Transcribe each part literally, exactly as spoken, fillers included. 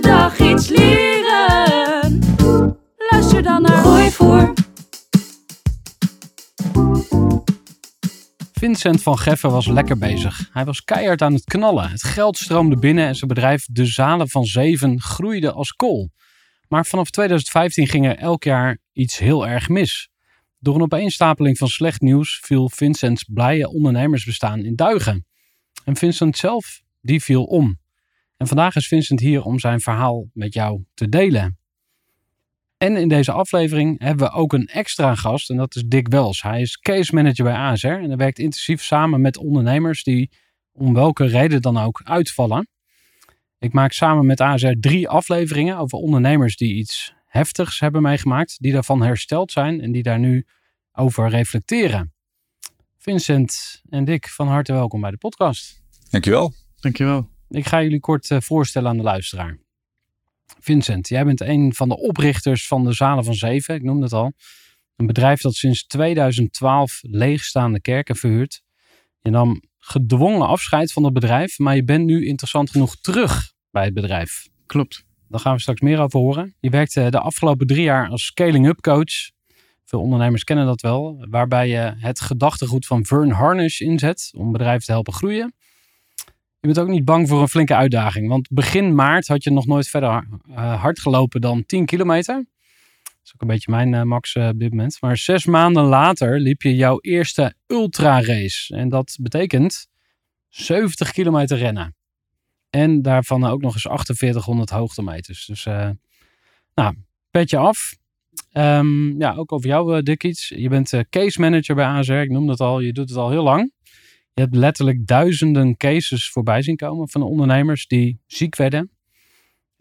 dag iets leren? Luister dan naar Groeivoer. Vincent van Geffen was lekker bezig. Hij was keihard aan het knallen. Het geld stroomde binnen en zijn bedrijf De Zalen van Zeven groeide als kool. Maar vanaf tweeduizend vijftien ging er elk jaar iets heel erg mis. Door een opeenstapeling van slecht nieuws viel Vincent's blije ondernemersbestaan in duigen. En Vincent zelf, die viel om. En vandaag is Vincent hier om zijn verhaal met jou te delen. En in deze aflevering hebben we ook een extra gast en dat is Dick Wels. Hij is case manager bij A S R en hij werkt intensief samen met ondernemers die om welke reden dan ook uitvallen. Ik maak samen met A S R drie afleveringen over ondernemers die iets heftigs hebben meegemaakt, die daarvan hersteld zijn en die daar nu over reflecteren. Vincent en Dick, van harte welkom bij de podcast. Dankjewel. Dankjewel. Ik ga jullie kort voorstellen aan de luisteraar. Vincent, jij bent een van de oprichters van de Zalen van Zeven, ik noemde het al. Een bedrijf dat sinds tweeduizend twaalf leegstaande kerken verhuurt. Je nam gedwongen afscheid van het bedrijf, maar je bent nu interessant genoeg terug bij het bedrijf. Klopt. Daar gaan we straks meer over horen. Je werkte de afgelopen drie jaar als scaling-up coach. Veel ondernemers kennen dat wel. Waarbij je het gedachtegoed van Vern Harnish inzet om bedrijven te helpen groeien. Je bent ook niet bang voor een flinke uitdaging. Want begin maart had je nog nooit verder uh, hard gelopen dan tien kilometer. Dat is ook een beetje mijn uh, max uh, op dit moment. Maar zes maanden later liep je jouw eerste ultra race. En dat betekent zeventig kilometer rennen. En daarvan uh, ook nog eens vierduizend achthonderd hoogtemeters. Dus uh, nou, petje af. Um, ja, ook over jou, uh, Dick, iets. Je bent uh, case manager bij A S R. Ik noem dat al. Je doet het al heel lang. Je hebt letterlijk duizenden cases voorbij zien komen van ondernemers die ziek werden.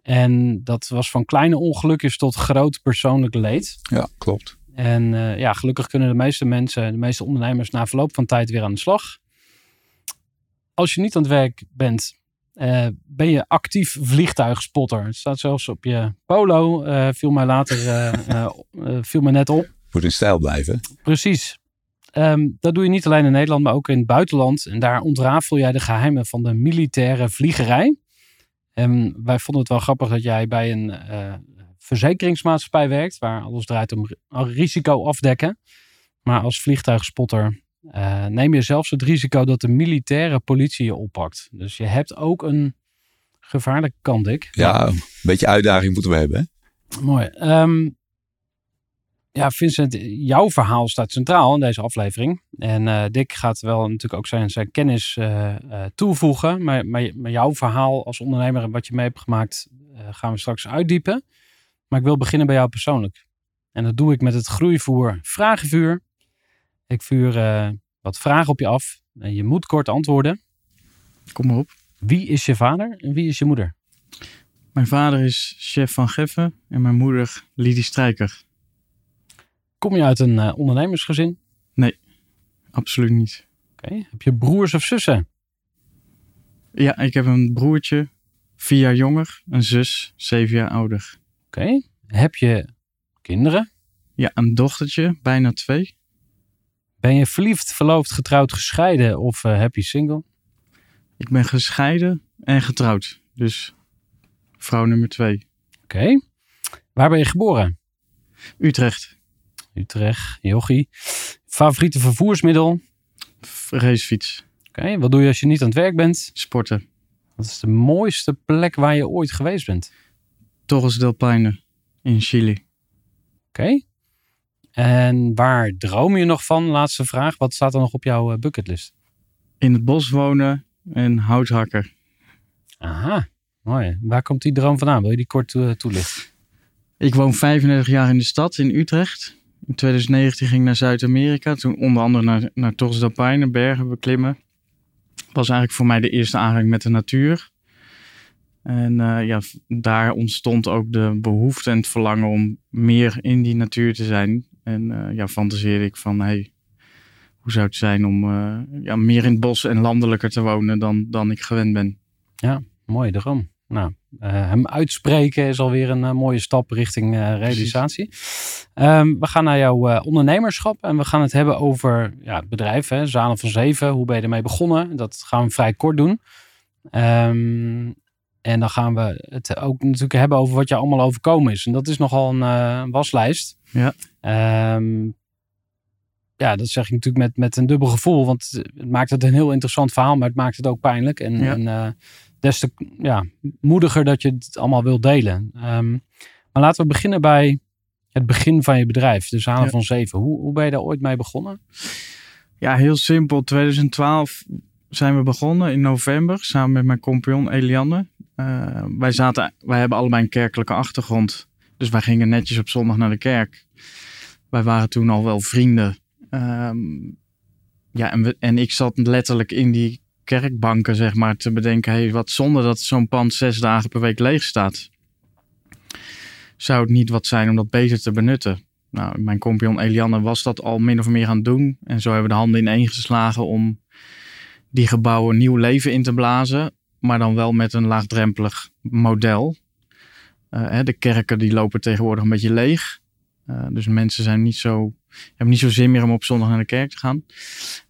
En dat was van kleine ongelukjes tot groot persoonlijk leed. Ja, klopt. En uh, ja, gelukkig kunnen de meeste mensen, de meeste ondernemers na verloop van tijd weer aan de slag. Als je niet aan het werk bent, uh, ben je actief vliegtuigspotter. Het staat zelfs op je polo, uh, viel mij later, uh, uh, uh, viel mij net op. Moet in stijl blijven. Precies. Um, dat doe je niet alleen in Nederland, maar ook in het buitenland. En daar ontrafel jij de geheimen van de militaire vliegerij. Um, wij vonden het wel grappig dat jij bij een uh, verzekeringsmaatschappij werkt, waar alles draait om risico afdekken. Maar als vliegtuigspotter uh, neem je zelfs het risico dat de militaire politie je oppakt. Dus je hebt ook een gevaarlijke kant, Dick. Ja, een beetje uitdaging moeten we hebben. Hè? Mooi. Um, Ja, Vincent, jouw verhaal staat centraal in deze aflevering. En uh, Dick gaat wel natuurlijk ook zijn, zijn kennis uh, uh, toevoegen. Maar, maar, maar jouw verhaal als ondernemer en wat je mee hebt gemaakt, uh, gaan we straks uitdiepen. Maar ik wil beginnen bij jou persoonlijk. En dat doe ik met het Groeivoer Vragenvuur. Ik vuur uh, wat vragen op je af. En je moet kort antwoorden. Kom maar op. Wie is je vader en wie is je moeder? Mijn vader is Chef van Geffen en mijn moeder Lydie Strijker. Kom je uit een uh, ondernemersgezin? Nee, absoluut niet. Oké, okay. Heb je broers of zussen? Ja, ik heb een broertje, vier jaar jonger, een zus, zeven jaar ouder. Oké, okay. Heb je kinderen? Ja, een dochtertje, bijna twee. Ben je verliefd, verloofd, getrouwd, gescheiden of uh, happy single? Ik ben gescheiden en getrouwd, dus vrouw nummer twee. Oké. Okay. Waar ben je geboren? Utrecht. Utrecht, jochie. Favoriete vervoersmiddel? Racefiets. Oké, okay. Wat doe je als je niet aan het werk bent? Sporten. Wat is de mooiste plek waar je ooit geweest bent? Torres del Paine in Chili. Oké. Okay. En waar droom je nog van? Laatste vraag. Wat staat er nog op jouw bucketlist? In het bos wonen en hout hakken. Aha, mooi. Waar komt die droom vandaan? Wil je die kort toelichten? Ik woon vijfendertig jaar in de stad in Utrecht. In twintig negentien ging ik naar Zuid-Amerika. Toen onder andere naar, naar Torres del Paine, bergen beklimmen. Was eigenlijk voor mij de eerste aanraking met de natuur. En uh, ja, daar ontstond ook de behoefte en het verlangen om meer in die natuur te zijn. En uh, ja, fantaseerde ik van, hey, hoe zou het zijn om uh, ja, meer in het bos en landelijker te wonen dan, dan ik gewend ben. Ja, mooi, daarom. Nou, uh, hem uitspreken is alweer een uh, mooie stap richting uh, realisatie. Um, we gaan naar jouw uh, ondernemerschap en we gaan het hebben over ja, het bedrijf, hè, Zalen van Zeven. Hoe ben je ermee begonnen? Dat gaan we vrij kort doen. Um, en dan gaan we het ook natuurlijk hebben over wat je allemaal overkomen is. En dat is nogal een uh, waslijst. Ja. Um, ja, dat zeg ik natuurlijk met, met een dubbel gevoel. Want het maakt het een heel interessant verhaal, maar het maakt het ook pijnlijk. En, ja. en uh, des te ja, moediger dat je het allemaal wilt delen. Um, maar laten we beginnen bij het begin van je bedrijf. De Zalen ja. van Zeven. Hoe, hoe ben je daar ooit mee begonnen? Ja, heel simpel. twintig twaalf zijn we begonnen in november. Samen met mijn compagnon Eliane. Uh, wij, zaten, wij hebben allebei een kerkelijke achtergrond. Dus wij gingen netjes op zondag naar de kerk. Wij waren toen al wel vrienden. Um, ja, en, we, en ik zat letterlijk in die kerkbanken, zeg maar, te bedenken, hey, wat zonde dat zo'n pand zes dagen per week leeg staat. Zou het niet wat zijn om dat beter te benutten? Nou, mijn compagnon Eliane was dat al min of meer aan het doen. En zo hebben we de handen ineen geslagen om die gebouwen nieuw leven in te blazen. Maar dan wel met een laagdrempelig model. Uh, hè, de kerken die lopen tegenwoordig een beetje leeg. Uh, dus mensen zijn niet zo... hebben niet zo zin meer om op zondag naar de kerk te gaan.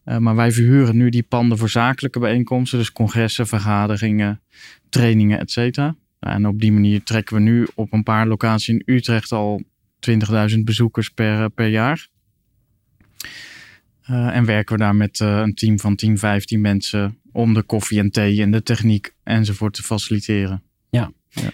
Uh, maar wij verhuren nu die panden voor zakelijke bijeenkomsten. Dus congressen, vergaderingen, trainingen, et cetera. En op die manier trekken we nu op een paar locaties in Utrecht al twintigduizend bezoekers per, per jaar. Uh, en werken we daar met uh, een team van tien, vijftien mensen om de koffie en thee en de techniek enzovoort te faciliteren. Ja. ja.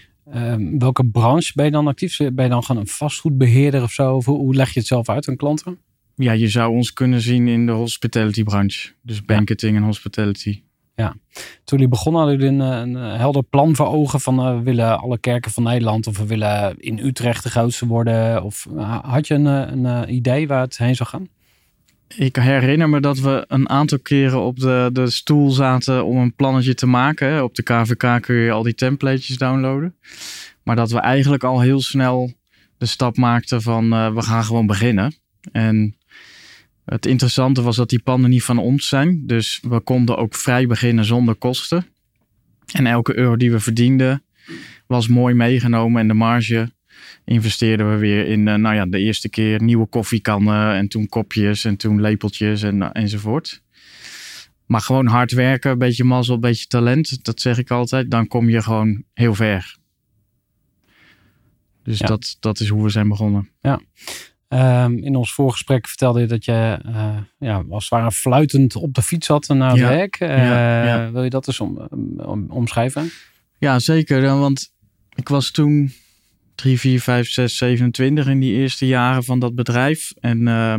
Uh, welke branche ben je dan actief? Ben je dan gewoon een vastgoedbeheerder of zo? Of hoe leg je het zelf uit aan klanten? Ja, je zou ons kunnen zien in de hospitality branche. Dus banketing ja. en hospitality. Ja, toen jullie begonnen hadden jullie een, een helder plan voor ogen van uh, we willen alle kerken van Nederland of we willen in Utrecht de grootste worden. Of uh, had je een, een, een idee waar het heen zou gaan? Ik herinner me dat we een aantal keren op de, de stoel zaten om een plannetje te maken. Op de K V K kun je al die templatejes downloaden. Maar dat we eigenlijk al heel snel de stap maakten van uh, we gaan gewoon beginnen. En het interessante was dat die panden niet van ons zijn. Dus we konden ook vrij beginnen zonder kosten. En elke euro die we verdienden was mooi meegenomen en de marge... investeerden we weer in uh, nou ja, de eerste keer nieuwe koffiekannen en toen kopjes en toen lepeltjes en, uh, enzovoort. Maar gewoon hard werken, een beetje mazzel, een beetje talent, dat zeg ik altijd, dan kom je gewoon heel ver. Dus ja. dat, dat is hoe we zijn begonnen. Ja. Um, in ons voorgesprek vertelde je dat je uh, ja, als het ware fluitend op de fiets zat naar het ja. werk. Uh, ja, ja. Wil je dat eens om, om, omschrijven? Ja, zeker. Want ik was toen... drie, vier, vijf, zes, zevenentwintig in die eerste jaren van dat bedrijf. En uh,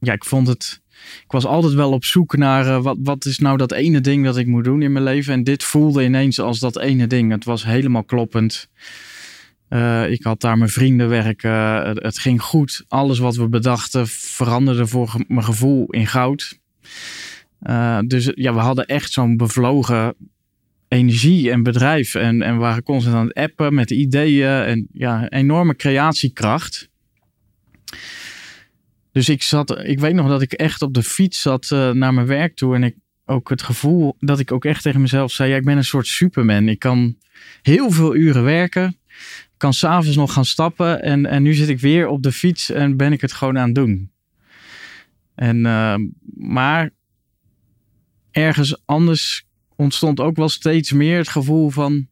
ja, ik vond het... Ik was altijd wel op zoek naar uh, wat, wat is nou dat ene ding dat ik moet doen in mijn leven. En dit voelde ineens als dat ene ding. Het was helemaal kloppend. Uh, ik had daar mijn vrienden werken. Het, het ging goed. Alles wat we bedachten veranderde voor ge- mijn gevoel in goud. Uh, dus ja, we hadden echt zo'n bevlogen... energie en bedrijf. En, en we waren constant aan het appen met ideeën. En ja, enorme creatiekracht. Dus ik zat... Ik weet nog dat ik echt op de fiets zat uh, naar mijn werk toe. En ik ook het gevoel dat ik ook echt tegen mezelf zei... Ja, ik ben een soort superman. Ik kan heel veel uren werken. Kan s'avonds nog gaan stappen. En, en nu zit ik weer op de fiets en ben ik het gewoon aan het doen. En, uh, maar ergens anders... ontstond ook wel steeds meer het gevoel van...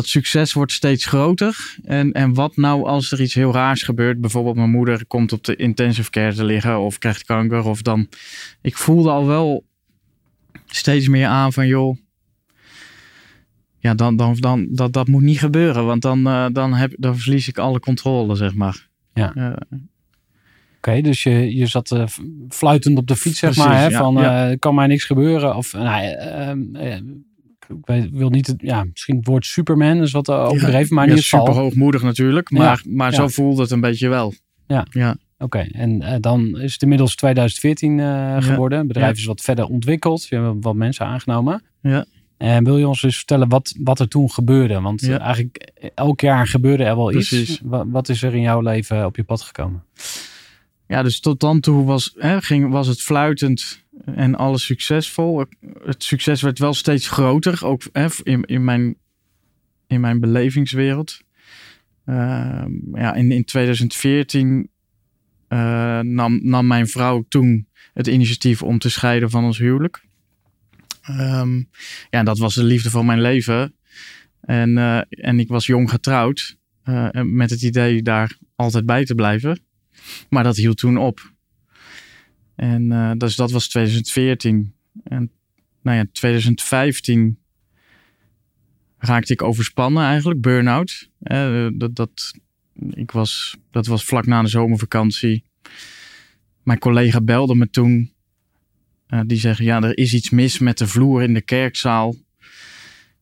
dat succes wordt steeds groter. En, en wat nou als er iets heel raars gebeurt? Bijvoorbeeld mijn moeder komt op de intensive care te liggen of krijgt kanker. Of dan, ik voelde al wel steeds meer aan van joh, ja, dan, dan, dan, dat, dat moet niet gebeuren. Want dan, uh, dan, heb, dan verlies ik alle controle, zeg maar. Ja. Uh, Oké, okay, dus je, je zat uh, fluitend op de fiets, zeg precies, maar. Hè, ja, van, ja. Uh, kan mij niks gebeuren. Of, nou, uh, uh, ik wil niet, het, ja, misschien het woord Superman is wat overdreven, ja, maar niet ja, super hoogmoedig natuurlijk, maar, ja, maar zo ja. voelde het een beetje wel. Ja, ja. Oké. Okay. En uh, dan is het inmiddels twintig veertien uh, geworden. Ja. Het bedrijf ja. is wat verder ontwikkeld. Je hebt wat mensen aangenomen. Ja. En wil je ons dus vertellen wat, wat er toen gebeurde? Want ja. eigenlijk elk jaar gebeurde er wel precies. iets. Wat, wat is er in jouw leven op je pad gekomen? Ja, dus tot dan toe was, hè, ging, was het fluitend en alles succesvol. Het succes werd wel steeds groter, ook hè, in, in, mijn, in mijn belevingswereld. Uh, ja, in, in twintig veertien uh, nam, nam mijn vrouw toen het initiatief om te scheiden van ons huwelijk. Um, ja, dat was de liefde van mijn leven. En, uh, en ik was jong getrouwd uh, met het idee daar altijd bij te blijven. Maar dat hield toen op. En uh, dus dat was twintig veertien. En nou ja, twintig vijftien raakte ik overspannen eigenlijk, burn-out. Uh, dat, dat, ik was, dat was vlak na de zomervakantie. Mijn collega belde me toen. Uh, die zeggen, ja, er is iets mis met de vloer in de kerkzaal.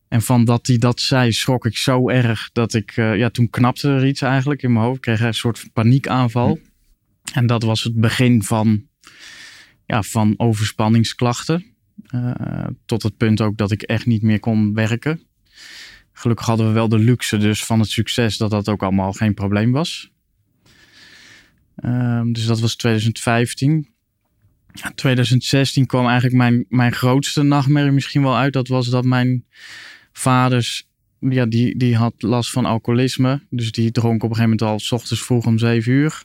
En van dat hij dat zei, schrok ik zo erg dat ik... Uh, ja, toen knapte er iets eigenlijk in mijn hoofd. Ik kreeg een soort paniekaanval. Hm. En dat was het begin van, ja, van overspanningsklachten. Uh, tot het punt ook dat ik echt niet meer kon werken. Gelukkig hadden we wel de luxe dus van het succes dat dat ook allemaal geen probleem was. Uh, dus dat was twintig vijftien. Ja, twintig zestien kwam eigenlijk mijn, mijn grootste nachtmerrie misschien wel uit. Dat was dat mijn vaders, ja, die, die had last van alcoholisme. Dus die dronk op een gegeven moment al 's ochtends vroeg om zeven uur.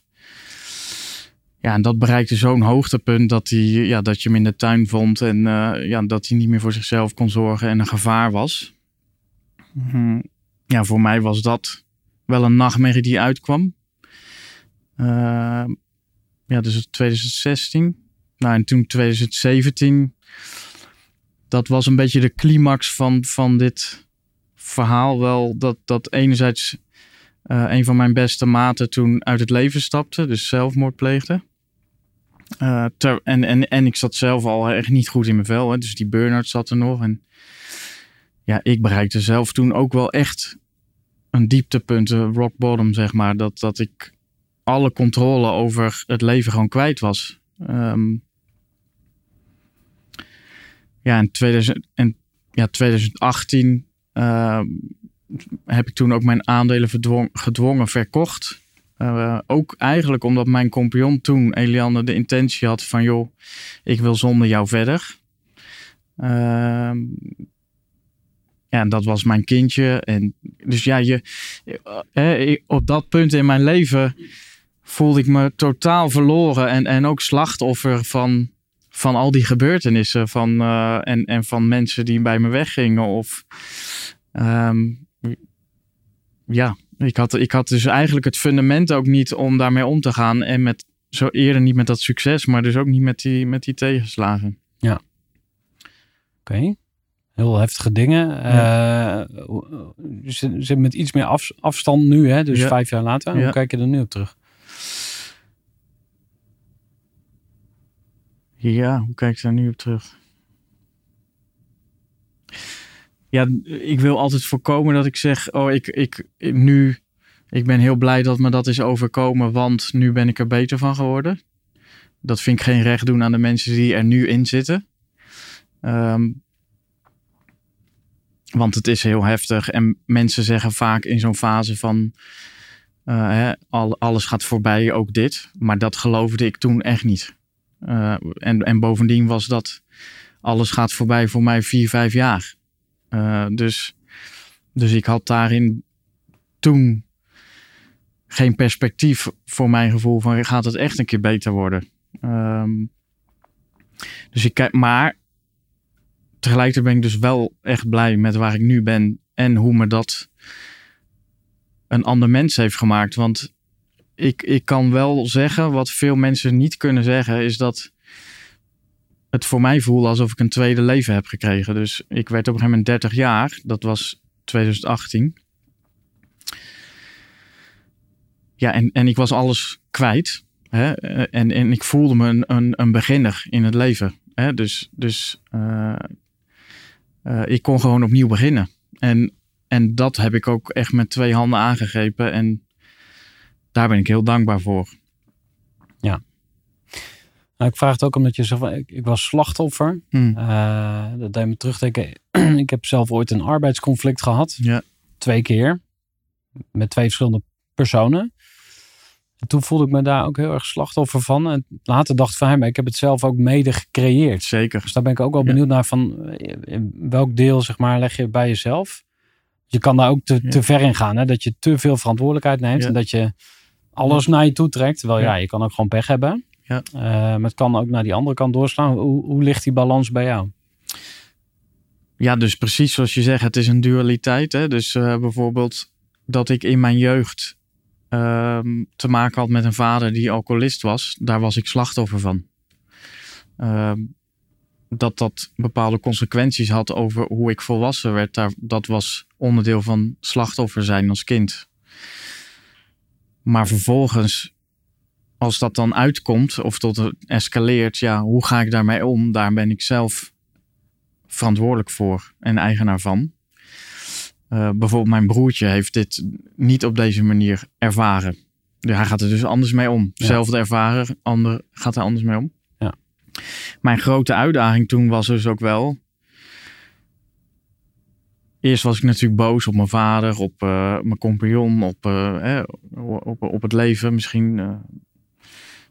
Ja, en dat bereikte zo'n hoogtepunt dat, die, ja, dat je hem in de tuin vond. En uh, ja, dat hij niet meer voor zichzelf kon zorgen en een gevaar was. Mm-hmm. Ja, voor mij was dat wel een nachtmerrie die uitkwam. Uh, ja, dus twintig zestien. Nou, en toen twintig zeventien, dat was een beetje de climax van, van dit verhaal wel. Dat, dat enerzijds uh, een van mijn beste maten toen uit het leven stapte, dus zelfmoord pleegde. Uh, ter, en, en, en ik zat zelf al echt niet goed in mijn vel, hè, dus die burn-out zat er nog. En ja, ik bereikte zelf toen ook wel echt een dieptepunt, een rock bottom, zeg maar. Dat, dat ik alle controle over het leven gewoon kwijt was. Um, ja, in tweeduizend, en, ja, twintig achttien uh, heb ik toen ook mijn aandelen verdwong, gedwongen verkocht. Uh, ook eigenlijk omdat mijn compagnon toen, Eliane, de intentie had van... joh, ik wil zonder jou verder. Uh, ja, en dat was mijn kindje. En, dus ja, je, eh, op dat punt in mijn leven... voelde ik me totaal verloren en, en ook slachtoffer van, van al die gebeurtenissen. Van, uh, en, en van mensen die bij me weggingen. Of, um, ja, ik had, ik had dus eigenlijk het fundament ook niet om daarmee om te gaan. En met zo eerder niet met dat succes, maar dus ook niet met die, met die tegenslagen. Ja, oké. Okay. Heel heftige dingen. Ja. Uh, je zit met iets meer af, afstand nu, hè? Dus ja. vijf jaar later. Hoe ja. kijk je er nu op terug? Ja, hoe kijk ik daar nu op terug? Ja, ik wil altijd voorkomen dat ik zeg... oh, ik, ik, ik, nu, ik ben heel blij dat me dat is overkomen... want nu ben ik er beter van geworden. Dat vind ik geen recht doen aan de mensen die er nu in zitten. Um, want het is heel heftig. En mensen zeggen vaak in zo'n fase van... Uh, hè, al, alles gaat voorbij, ook dit. Maar dat geloofde ik toen echt niet. Uh, en, en bovendien was dat alles gaat voorbij voor mij vier, vijf jaar. Uh, dus, dus ik had daarin toen geen perspectief voor mijn gevoel van gaat het echt een keer beter worden. Um, dus ik kijk, maar tegelijkertijd ben ik dus wel echt blij met waar ik nu ben en hoe me dat een ander mens heeft gemaakt. Want ik, ik kan wel zeggen, wat veel mensen niet kunnen zeggen, is dat het voor mij voelde alsof ik een tweede leven heb gekregen. Dus ik werd op een gegeven moment dertig jaar. Dat was twintig achttien. Ja, en, en ik was alles kwijt. Hè? En, en ik voelde me een, een, een beginner in het leven. Hè? Dus, dus uh, uh, ik kon gewoon opnieuw beginnen. En, en dat heb ik ook echt met twee handen aangegrepen. En daar ben ik heel dankbaar voor. Ja. Nou, ik vraag het ook omdat je zegt, ik, ik was slachtoffer. Mm. Uh, dat deed me terugdenken. Ik heb zelf ooit een arbeidsconflict gehad. Ja. Twee keer. Met twee verschillende personen. En toen voelde ik me daar ook heel erg slachtoffer van. En later dacht ik van, hey, ik heb het zelf ook mede gecreëerd. Zeker. Dus daar ben ik ook wel benieuwd ja. naar van, in welk deel zeg maar leg je bij jezelf? Je kan daar ook te, ja. te ver in gaan. Hè? Dat je te veel verantwoordelijkheid neemt. Ja. En dat je alles ja. naar je toe trekt. Terwijl ja. ja, je kan ook gewoon pech hebben. Ja. Uh, maar het kan ook naar die andere kant doorslaan. Hoe, hoe ligt die balans bij jou? Ja, dus precies zoals je zegt. Het is een dualiteit. Hè? Dus uh, bijvoorbeeld dat ik in mijn jeugd uh, te maken had met een vader die alcoholist was. Daar was ik slachtoffer van. Uh, dat dat bepaalde consequenties had over hoe ik volwassen werd. Daar, dat was onderdeel van slachtoffer zijn als kind. Maar vervolgens, als dat dan uitkomt of tot het escaleert, ja, hoe ga ik daarmee om? Daar ben ik zelf verantwoordelijk voor en eigenaar van. Uh, bijvoorbeeld mijn broertje heeft dit niet op deze manier ervaren. Ja, hij gaat er dus anders mee om. Ja. Zelfde ervaren, ander gaat er anders mee om. Ja. Mijn grote uitdaging toen was dus ook wel, eerst was ik natuurlijk boos op mijn vader, op uh, mijn compagnon, op, uh, eh, op, op het leven misschien. Uh,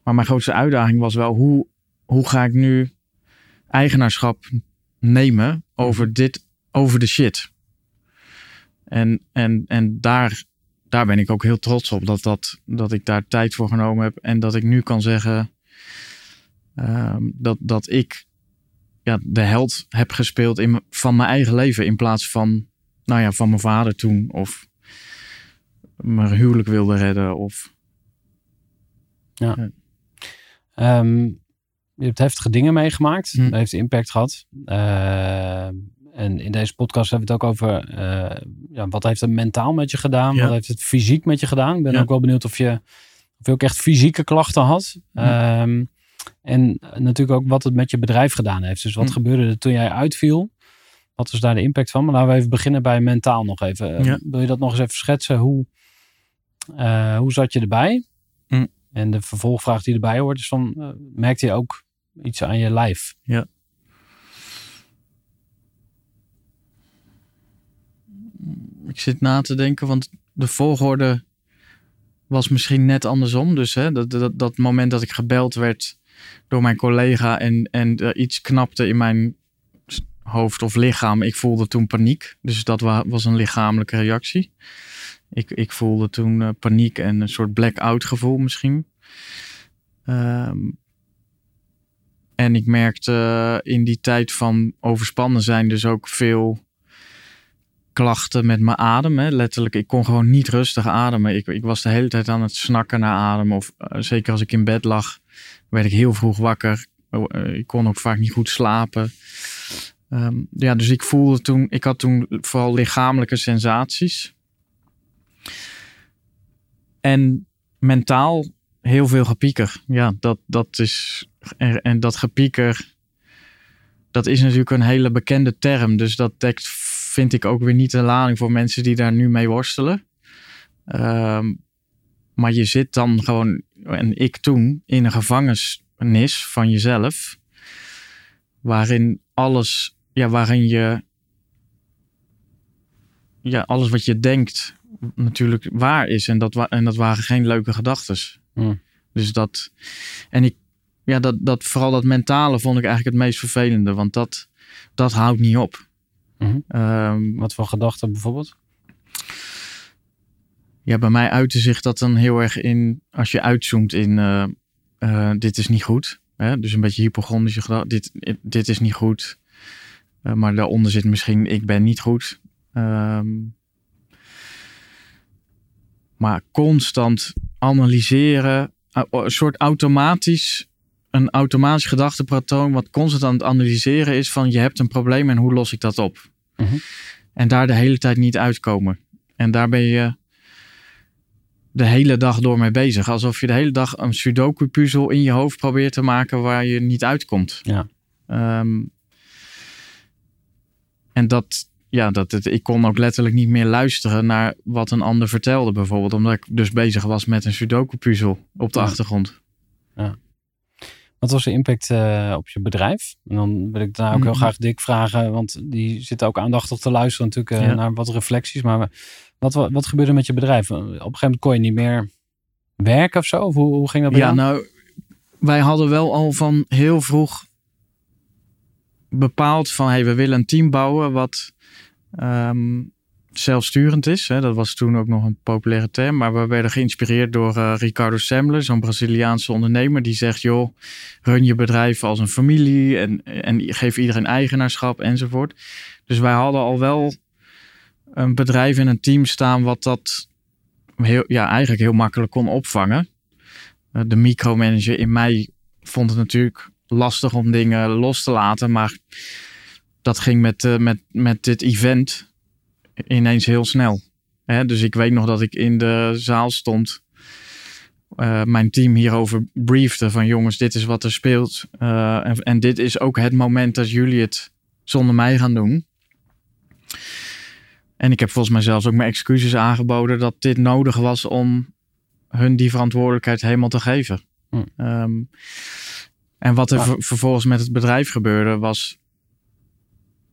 Maar mijn grootste uitdaging was wel, hoe, hoe ga ik nu eigenaarschap nemen over dit, over de shit? En, en, en daar, daar ben ik ook heel trots op, dat, dat, dat ik daar tijd voor genomen heb. En dat ik nu kan zeggen uh, dat, dat ik ja, de held heb gespeeld in, van mijn eigen leven. In plaats van, nou ja, van mijn vader toen, of mijn huwelijk wilde redden. Of, ja. ja. Um, je hebt heftige dingen meegemaakt. Mm. Dat heeft impact gehad. Uh, en in deze podcast hebben we het ook over Uh, ja, wat heeft het mentaal met je gedaan? Ja. Wat heeft het fysiek met je gedaan? Ik ben ja. ook wel benieuwd of je, of je ook echt fysieke klachten had. Mm. Um, en natuurlijk ook wat het met je bedrijf gedaan heeft. Dus wat mm. gebeurde er toen jij uitviel? Wat was daar de impact van? Maar laten we even beginnen bij mentaal nog even. Ja. Wil je dat nog eens even schetsen? Hoe, uh, hoe zat je erbij? Mm. En de vervolgvraag die erbij hoort is van, uh, merkte je ook iets aan je lijf? Ja. Ik zit na te denken, want de volgorde was misschien net andersom. Dus hè, dat, dat, dat moment dat ik gebeld werd door mijn collega en, en er iets knapte in mijn hoofd of lichaam. Ik voelde toen paniek. Dus dat wa- was een lichamelijke reactie. Ik, ik voelde toen uh, paniek en een soort blackout gevoel misschien. Um, en ik merkte in die tijd van overspannen zijn dus ook veel klachten met mijn adem. Hè. Letterlijk, ik kon gewoon niet rustig ademen. Ik, ik was de hele tijd aan het snakken naar adem. Of uh, zeker als ik in bed lag, werd ik heel vroeg wakker. Uh, ik kon ook vaak niet goed slapen. Um, ja, dus ik voelde toen, ik had toen vooral lichamelijke sensaties. En mentaal heel veel gepieker. Ja, dat, dat is. En, en dat gepieker, dat is natuurlijk een hele bekende term. Dus dat dekt, vind ik, ook weer niet de lading voor mensen die daar nu mee worstelen. Um, maar je zit dan gewoon, en ik toen, in een gevangenis van jezelf. Waarin alles, ja, waarin je, ja, alles wat je denkt natuurlijk waar is. En dat, wa- en dat waren geen leuke gedachtes. Mm. Dus dat, en ik, ja, dat, dat, vooral dat mentale vond ik eigenlijk het meest vervelende. Want dat, dat houdt niet op. Mm-hmm. Um, wat voor gedachten bijvoorbeeld? Ja, bij mij uitte zich dat dan heel erg in, als je uitzoomt in, uh, uh, dit is niet goed. Hè? Dus een beetje hypochondrische gedachten. Dit, dit is niet goed. Uh, maar daaronder zit misschien, ik ben niet goed. Um, maar constant analyseren, een soort automatisch, een automatisch gedachtepatroon wat constant aan het analyseren is van je hebt een probleem en hoe los ik dat op? Uh-huh. En daar de hele tijd niet uitkomen. En daar ben je de hele dag door mee bezig. Alsof je de hele dag een sudoku-puzzel in je hoofd probeert te maken waar je niet uitkomt. Ja. Um, en dat, ja, dat het, ik kon ook letterlijk niet meer luisteren naar wat een ander vertelde bijvoorbeeld. Omdat ik dus bezig was met een sudoku-puzzel op de ja. achtergrond. Ja. Wat was de impact uh, op je bedrijf? En dan wil ik daar ook heel mm-hmm. graag Dick vragen. Want die zit ook aandachtig te luisteren natuurlijk uh, ja. naar wat reflecties. Maar wat, wat, wat gebeurde met je bedrijf? Op een gegeven moment kon je niet meer werken of zo? Of hoe, hoe ging dat bij jou? Ja, nou, wij hadden wel al van heel vroeg bepaald van hey, we willen een team bouwen wat um, zelfsturend is. Hè? Dat was toen ook nog een populaire term. Maar we werden geïnspireerd door uh, Ricardo Semler, zo'n Braziliaanse ondernemer. Die zegt, joh, run je bedrijf als een familie en, en geef iedereen eigenaarschap enzovoort. Dus wij hadden al wel een bedrijf en een team staan wat dat heel, ja, eigenlijk heel makkelijk kon opvangen. Uh, de micromanager in mij vond het natuurlijk lastig om dingen los te laten. Maar dat ging met, uh, met, met dit event ineens heel snel. Hè? Dus ik weet nog dat ik in de zaal stond. Uh, mijn team hierover briefde van jongens, dit is wat er speelt. Uh, en, en dit is ook het moment dat jullie het zonder mij gaan doen. En ik heb volgens mij zelfs ook mijn excuses aangeboden dat dit nodig was om hun die verantwoordelijkheid helemaal te geven. Hmm. Um, en wat er ja. ver, vervolgens met het bedrijf gebeurde was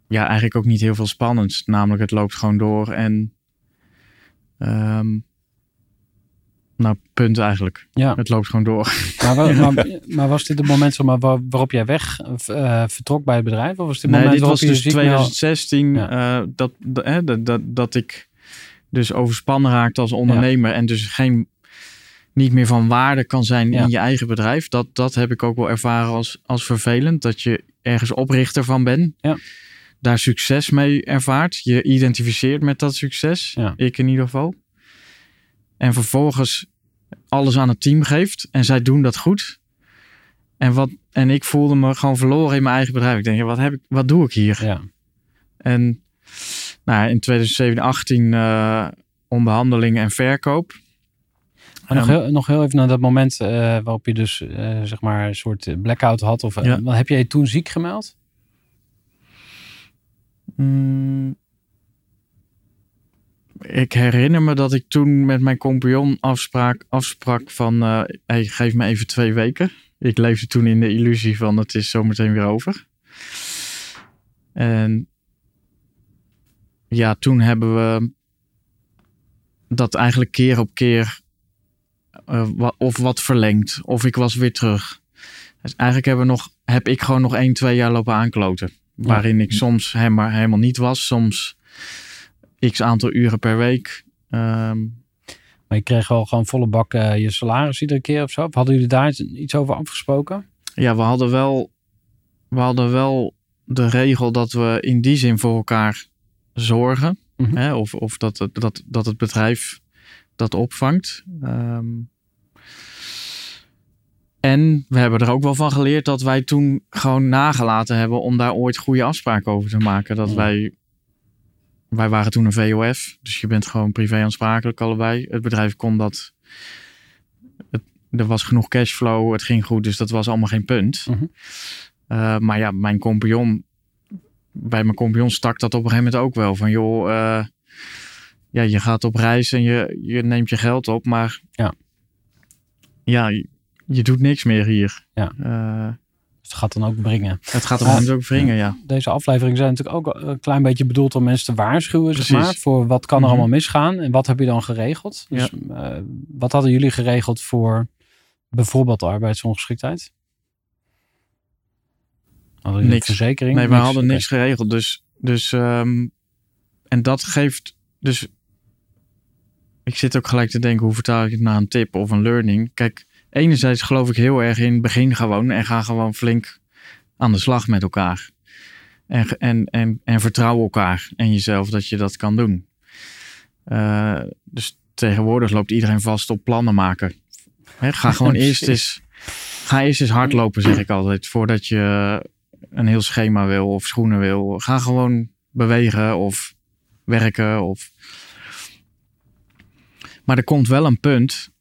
ja, eigenlijk ook niet heel veel spannends. Namelijk het loopt gewoon door en um, nou, punt eigenlijk. Ja. Het loopt gewoon door. Maar, maar, maar was dit het moment zomaar waar, waarop jij weg uh, vertrok bij het bedrijf? Of was dit nee, moment dit was dus twintig zestien ja. uh, dat, eh, dat, dat, dat ik dus overspannen raakte als ondernemer. Ja. En dus geen, niet meer van waarde kan zijn ja. in je eigen bedrijf. Dat, dat heb ik ook wel ervaren als, als vervelend. Dat je ergens oprichter van bent. Ja. Daar succes mee ervaart. Je identificeert met dat succes. Ja. Ik in ieder geval. En vervolgens alles aan het team geeft. En zij doen dat goed. En, wat, en ik voelde me gewoon verloren in mijn eigen bedrijf. Ik denk, ja, wat, heb ik, wat doe ik hier? Ja. En nou, in twintig zeventien, achttien uh, onderhandelingen en verkoop. Maar nog, heel, nog heel even naar dat moment uh, waarop je dus uh, zeg maar een soort blackout had. Of, ja. uh, heb jij je toen ziek gemeld? Hmm. Ik herinner me dat ik toen met mijn compagnon afspraak, afsprak van Uh, hey, geef me even twee weken. Ik leefde toen in de illusie van het is zometeen weer over. En ja, toen hebben we dat eigenlijk keer op keer uh, wat, of wat verlengd. Of ik was weer terug. Dus eigenlijk hebben we nog, heb ik gewoon nog één, twee jaar lopen aankloten. Ja. Waarin ik soms helemaal, helemaal niet was. Soms x aantal uren per week. Um, maar je kreeg wel gewoon volle bak uh, je salaris iedere keer of zo? Of hadden jullie daar iets over afgesproken? Ja, we hadden wel, we hadden wel de regel dat we in die zin voor elkaar zorgen. Mm-hmm. Hè? Of, of dat, dat, dat het bedrijf dat opvangt. Um, En we hebben er ook wel van geleerd dat wij toen gewoon nagelaten hebben om daar ooit goede afspraken over te maken. Dat ja. wij, wij waren toen een V O F, dus je bent gewoon privé aansprakelijk allebei. Het bedrijf kon dat, het, er was genoeg cashflow, het ging goed, dus dat was allemaal geen punt. Uh-huh. Uh, maar ja, mijn compagnon, bij mijn compagnon stak dat op een gegeven moment ook wel. Van joh, uh, ja, je gaat op reis en je, je neemt je geld op, maar ja, ja je doet niks meer hier. Ja. Uh, het gaat dan ook brengen. Het gaat dan uh, ook brengen, ja. Deze aflevering zijn natuurlijk ook een klein beetje bedoeld om mensen te waarschuwen, zeg maar, voor wat kan er mm-hmm. allemaal misgaan en wat heb je dan geregeld? Dus ja. uh, wat hadden jullie geregeld voor bijvoorbeeld de arbeidsongeschiktheid? Hadden jullie niks. Een verzekering? Nee, we niks. hadden niks geregeld. Dus, dus um, en dat geeft dus. Ik zit ook gelijk te denken, hoe vertaal ik het naar een tip of een learning? Kijk. Enerzijds geloof ik heel erg in begin gewoon en ga gewoon flink aan de slag met elkaar. En, en, en, en vertrouw elkaar en jezelf dat je dat kan doen. Uh, dus tegenwoordig loopt iedereen vast op plannen maken. He, ga gewoon eerst eens, ga eerst eens hardlopen, zeg ik altijd. Voordat je een heel schema wil of schoenen wil. Ga gewoon bewegen of werken. Of... Maar er komt wel een punt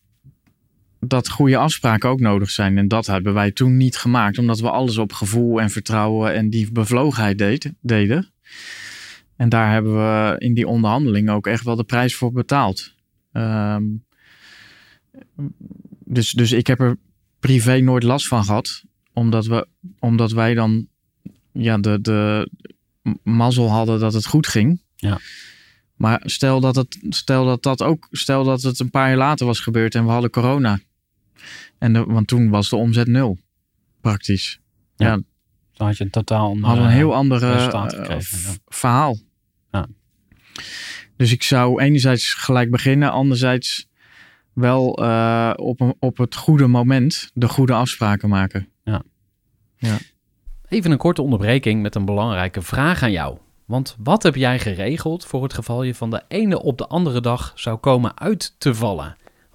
dat goede afspraken ook nodig zijn. En dat hebben wij toen niet gemaakt. Omdat we alles op gevoel en vertrouwen en die bevlogenheid deed, deden. En daar hebben we in die onderhandeling ook echt wel de prijs voor betaald. Um, dus, dus ik heb er privé nooit last van gehad. Omdat, we, omdat wij dan ja, de, de mazzel hadden dat het goed ging. Ja. Maar stel dat, het, stel, dat dat ook, stel dat het een paar jaar later was gebeurd en we hadden corona. En de, want toen was de omzet nul, praktisch. Ja, ja, dan had je een totaal andere, had een heel ander ja. verhaal. Ja. Dus ik zou enerzijds gelijk beginnen, anderzijds wel uh, op, een, op het goede moment de goede afspraken maken. Ja. Ja. Even een korte onderbreking met een belangrijke vraag aan jou. Want wat heb jij geregeld voor het geval je van de ene op de andere dag zou komen uit te vallen?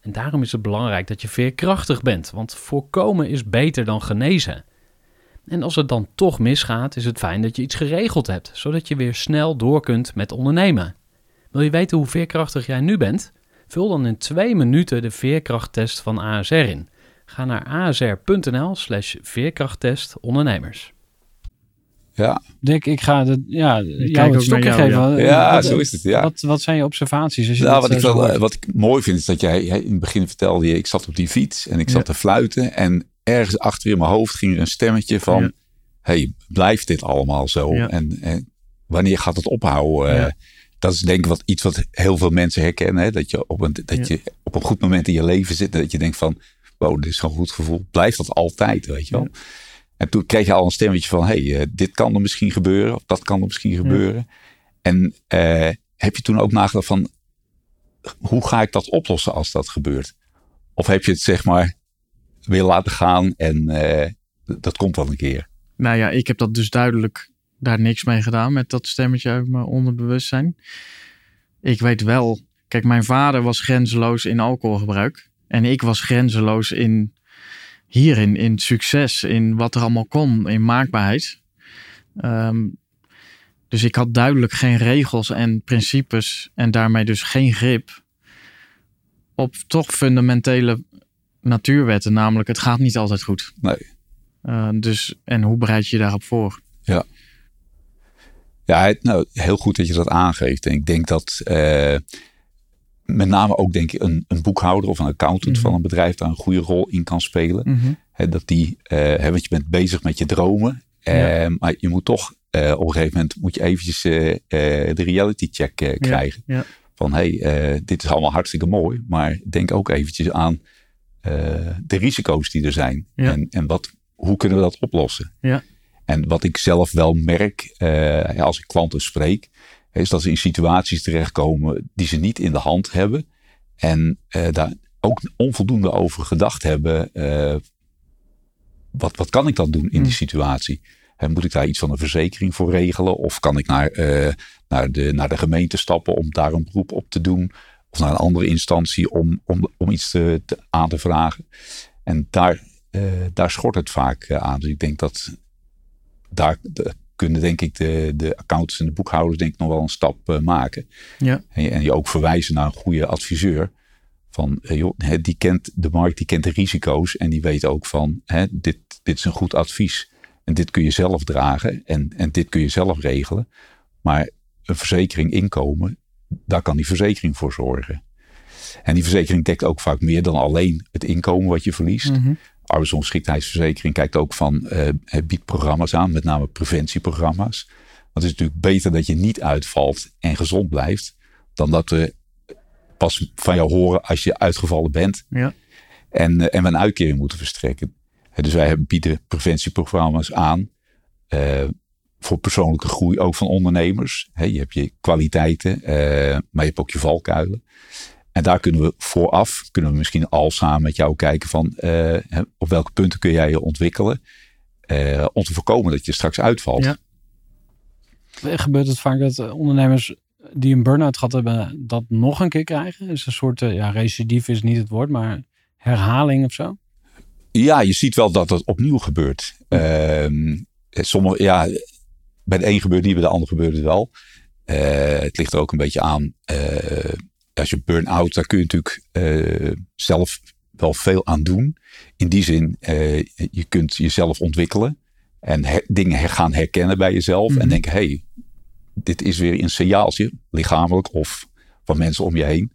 En daarom is het belangrijk dat je veerkrachtig bent, want voorkomen is beter dan genezen. En als het dan toch misgaat, is het fijn dat je iets geregeld hebt, zodat je weer snel door kunt met ondernemen. Wil je weten hoe veerkrachtig jij nu bent? Vul dan in twee minuten de veerkrachttest van A S R in. Ga naar asr.nl slash veerkrachttestondernemers. Ja. Dick, ik ga de, ja, ik jou het stokje jou, geven. Ja, ja wat, zo is het. Ja. Wat, wat zijn je observaties? Als je nou, wat, ik wel, wat ik mooi vind is dat jij in het begin vertelde je, ik zat op die fiets en ik zat ja. te fluiten. En ergens achter in mijn hoofd ging er een stemmetje van, ja. hey, blijft dit allemaal zo? Ja. En, en wanneer gaat het ophouden? Ja. Dat is denk ik wat, iets wat heel veel mensen herkennen. Hè? Dat, je op een, dat ja. je op een goed moment in je leven zit en dat je denkt van, wow, dit is zo'n goed gevoel. Blijft dat altijd, weet je wel? Ja. En toen kreeg je al een stemmetje van, hé, hey, dit kan er misschien gebeuren. Of dat kan er misschien gebeuren. Ja. En eh, heb je toen ook nagedacht van, hoe ga ik dat oplossen als dat gebeurt? Of heb je het zeg maar weer laten gaan en eh, dat komt wel een keer? Nou ja, ik heb dat dus duidelijk daar niks mee gedaan met dat stemmetje uit mijn onderbewustzijn. Ik weet wel, kijk, mijn vader was grenzeloos in alcoholgebruik. En ik was grenzeloos in... Hierin, in succes, in wat er allemaal kon, in maakbaarheid. Um, dus ik had duidelijk geen regels en principes en daarmee dus geen grip op toch fundamentele natuurwetten. Namelijk, het gaat niet altijd goed. Nee. Uh, dus, en hoe bereid je je daarop voor? Ja, ja nou, heel goed dat je dat aangeeft. En ik denk dat... Uh... Met name ook denk ik een, een boekhouder of een accountant mm-hmm. van een bedrijf daar een goede rol in kan spelen. Mm-hmm. He, dat die, uh, he, want je bent bezig met je dromen. Ja. Uh, maar je moet toch uh, op een gegeven moment moet je eventjes uh, uh, de reality check uh, krijgen. Ja. Ja. Van hé, hey, uh, dit is allemaal hartstikke mooi. Maar denk ook eventjes aan uh, de risico's die er zijn. Ja. En, en wat, hoe kunnen we dat oplossen? Ja. En wat ik zelf wel merk uh, als ik klanten spreek. Is dat ze in situaties terechtkomen die ze niet in de hand hebben. En uh, daar ook onvoldoende over gedacht hebben. Uh, wat, wat kan ik dan doen in mm. die situatie? En moet ik daar iets van een verzekering voor regelen? Of kan ik naar, uh, naar, de, naar de gemeente stappen om daar een beroep op te doen? Of naar een andere instantie om, om, om iets te, te, aan te vragen? En daar, uh, daar schort het vaak uh, aan. Dus ik denk dat daar... De, kunnen denk ik de, de accountants en de boekhouders denk ik nog wel een stap uh, maken. Ja. En, en je ook verwijzen naar een goede adviseur. Van uh, joh, he, die kent de markt, die kent de risico's. En die weet ook van he, dit, dit is een goed advies. En dit kun je zelf dragen. En, en dit kun je zelf regelen. Maar een verzekering inkomen, daar kan die verzekering voor zorgen. En die verzekering dekt ook vaak meer dan alleen het inkomen wat je verliest. Mm-hmm. Arbeidsongeschiktheidsverzekering kijkt ook van, uh, biedt programma's aan, met name preventieprogramma's. Want het is natuurlijk beter dat je niet uitvalt en gezond blijft, dan dat we pas van jou horen als je uitgevallen bent. Ja. En, en we een uitkering moeten verstrekken. Dus wij bieden preventieprogramma's aan uh, voor persoonlijke groei, ook van ondernemers. He, je hebt je kwaliteiten, uh, maar je hebt ook je valkuilen. En daar kunnen we vooraf, kunnen we misschien al samen met jou kijken van uh, op welke punten kun jij je ontwikkelen uh, om te voorkomen dat je straks uitvalt. Ja. Gebeurt het vaak dat ondernemers die een burn-out gehad hebben, dat nog een keer krijgen? Is een soort, ja, recidief is niet het woord, maar herhaling of zo? Ja, je ziet wel dat dat opnieuw gebeurt. Uh, sommige, ja, bij de een gebeurt niet, bij de ander gebeurt het wel. Uh, het ligt er ook een beetje aan. Uh, als je burn-out, daar kun je natuurlijk uh, zelf wel veel aan doen. In die zin, uh, je kunt jezelf ontwikkelen. En her, dingen her, gaan herkennen bij jezelf. Mm-hmm. En denken, hé, hey, dit is weer een signaaltje. Lichamelijk of van mensen om je heen.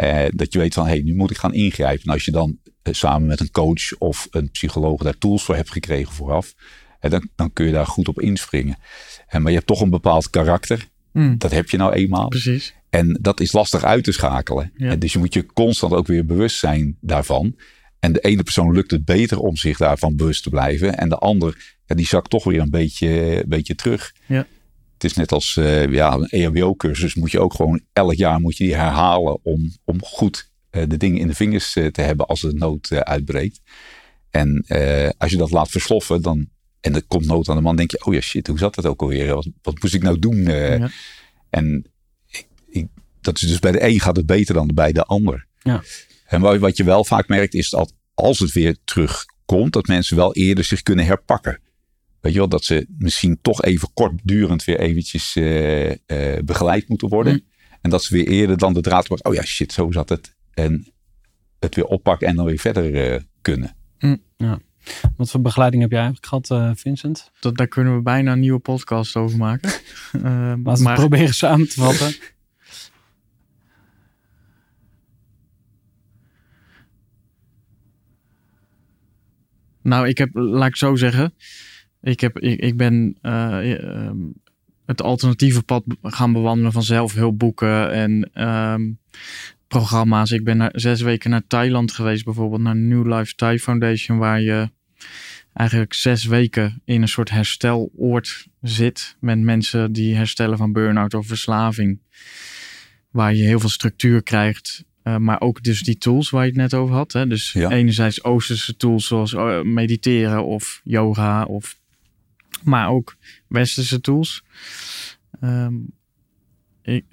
Uh, dat je weet van, hé, hey, nu moet ik gaan ingrijpen. En als je dan uh, samen met een coach of een psycholoog daar tools voor hebt gekregen vooraf. Uh, dan, dan kun je daar goed op inspringen. Uh, maar je hebt toch een bepaald karakter. Mm. Dat heb je nou eenmaal. Precies. En dat is lastig uit te schakelen. Ja. Uh, dus je moet je constant ook weer bewust zijn daarvan. En de ene persoon lukt het beter om zich daarvan bewust te blijven. En de ander, ja, die zakt toch weer een beetje, een beetje terug. Ja. Het is net als uh, ja, een E H B O-cursus. Moet je ook gewoon elk jaar moet je die herhalen om, om goed uh, de dingen in de vingers uh, te hebben als de nood uh, uitbreekt. En uh, als je dat laat versloffen, dan, en er komt nood aan de man, denk je, oh ja, shit, hoe zat dat ook alweer? Wat, wat moest ik nou doen? Uh, ja. En ik, ik, dat is dus bij de een gaat het beter dan bij de ander. Ja. En wat je wel vaak merkt is dat als het weer terugkomt, dat mensen wel eerder zich kunnen herpakken. Weet je wel, dat ze misschien toch even kortdurend weer eventjes uh, uh, begeleid moeten worden. Mm. En dat ze weer eerder dan de draad wordt, oh ja, shit, zo zat het. En het weer oppakken en dan weer verder uh, kunnen. Mm, ja. Wat voor begeleiding heb jij eigenlijk gehad, uh, Vincent? Dat, daar kunnen we bijna een nieuwe podcast over maken. uh, Laten we maar... proberen samen te vatten. Nou, ik heb, laat ik zo zeggen, ik, heb, ik, ik ben uh, het alternatieve pad gaan bewandelen van zelfhulpboeken en uh, programma's. Ik ben zes weken naar Thailand geweest, bijvoorbeeld naar New Life Thai Foundation, waar je eigenlijk zes weken in een soort hersteloord zit met mensen die herstellen van burn-out of verslaving. Waar je heel veel structuur krijgt. Uh, maar ook dus die tools waar je het net over had. Hè? Dus ja. Enerzijds Oosterse tools zoals mediteren of yoga. Of, maar ook Westerse tools. Um, ik,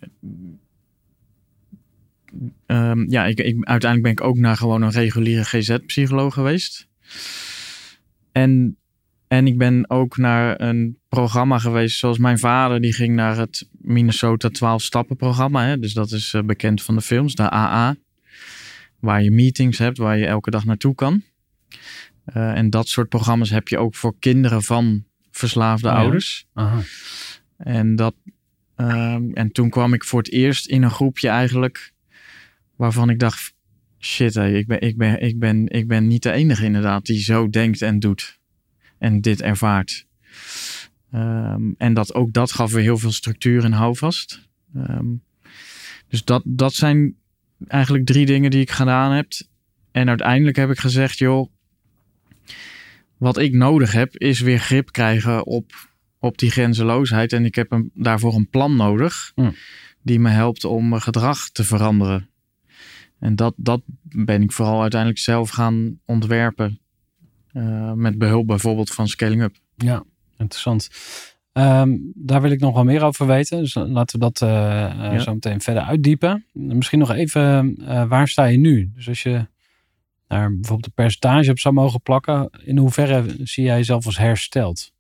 um, ja, ik, ik, uiteindelijk ben ik ook naar gewoon een reguliere G Z-psycholoog geweest. En, en ik ben ook naar een programma geweest. Zoals mijn vader, die ging naar het Minnesota twaalf stappen programma. Hè? Dus dat is uh, bekend van de films, de A A. Waar je meetings hebt, waar je elke dag naartoe kan. Uh, en dat soort programma's heb je ook voor kinderen van verslaafde oh, ouders. Ja. Aha. En, dat, uh, en toen kwam ik voor het eerst in een groepje eigenlijk. Waarvan ik dacht, shit, hey, ik, ben, ik, ben, ik, ben, ik ben niet de enige inderdaad die zo denkt en doet. En dit ervaart. Um, en dat, ook dat gaf weer heel veel structuur en houvast. Um, dus dat, dat zijn eigenlijk drie dingen die ik gedaan heb. En uiteindelijk heb ik gezegd, joh, wat ik nodig heb is weer grip krijgen op, op die grenzeloosheid. En ik heb een, daarvoor een plan nodig mm. die me helpt om mijn gedrag te veranderen. En dat, dat ben ik vooral uiteindelijk zelf gaan ontwerpen. Uh, met behulp bijvoorbeeld van Scaling Up. Ja. Interessant. Um, daar wil ik nog wel meer over weten. Dus laten we dat uh, ja. zo meteen verder uitdiepen. Misschien nog even, uh, waar sta je nu? Dus als je daar bijvoorbeeld een percentage op zou mogen plakken, in hoeverre zie jij jezelf als hersteld?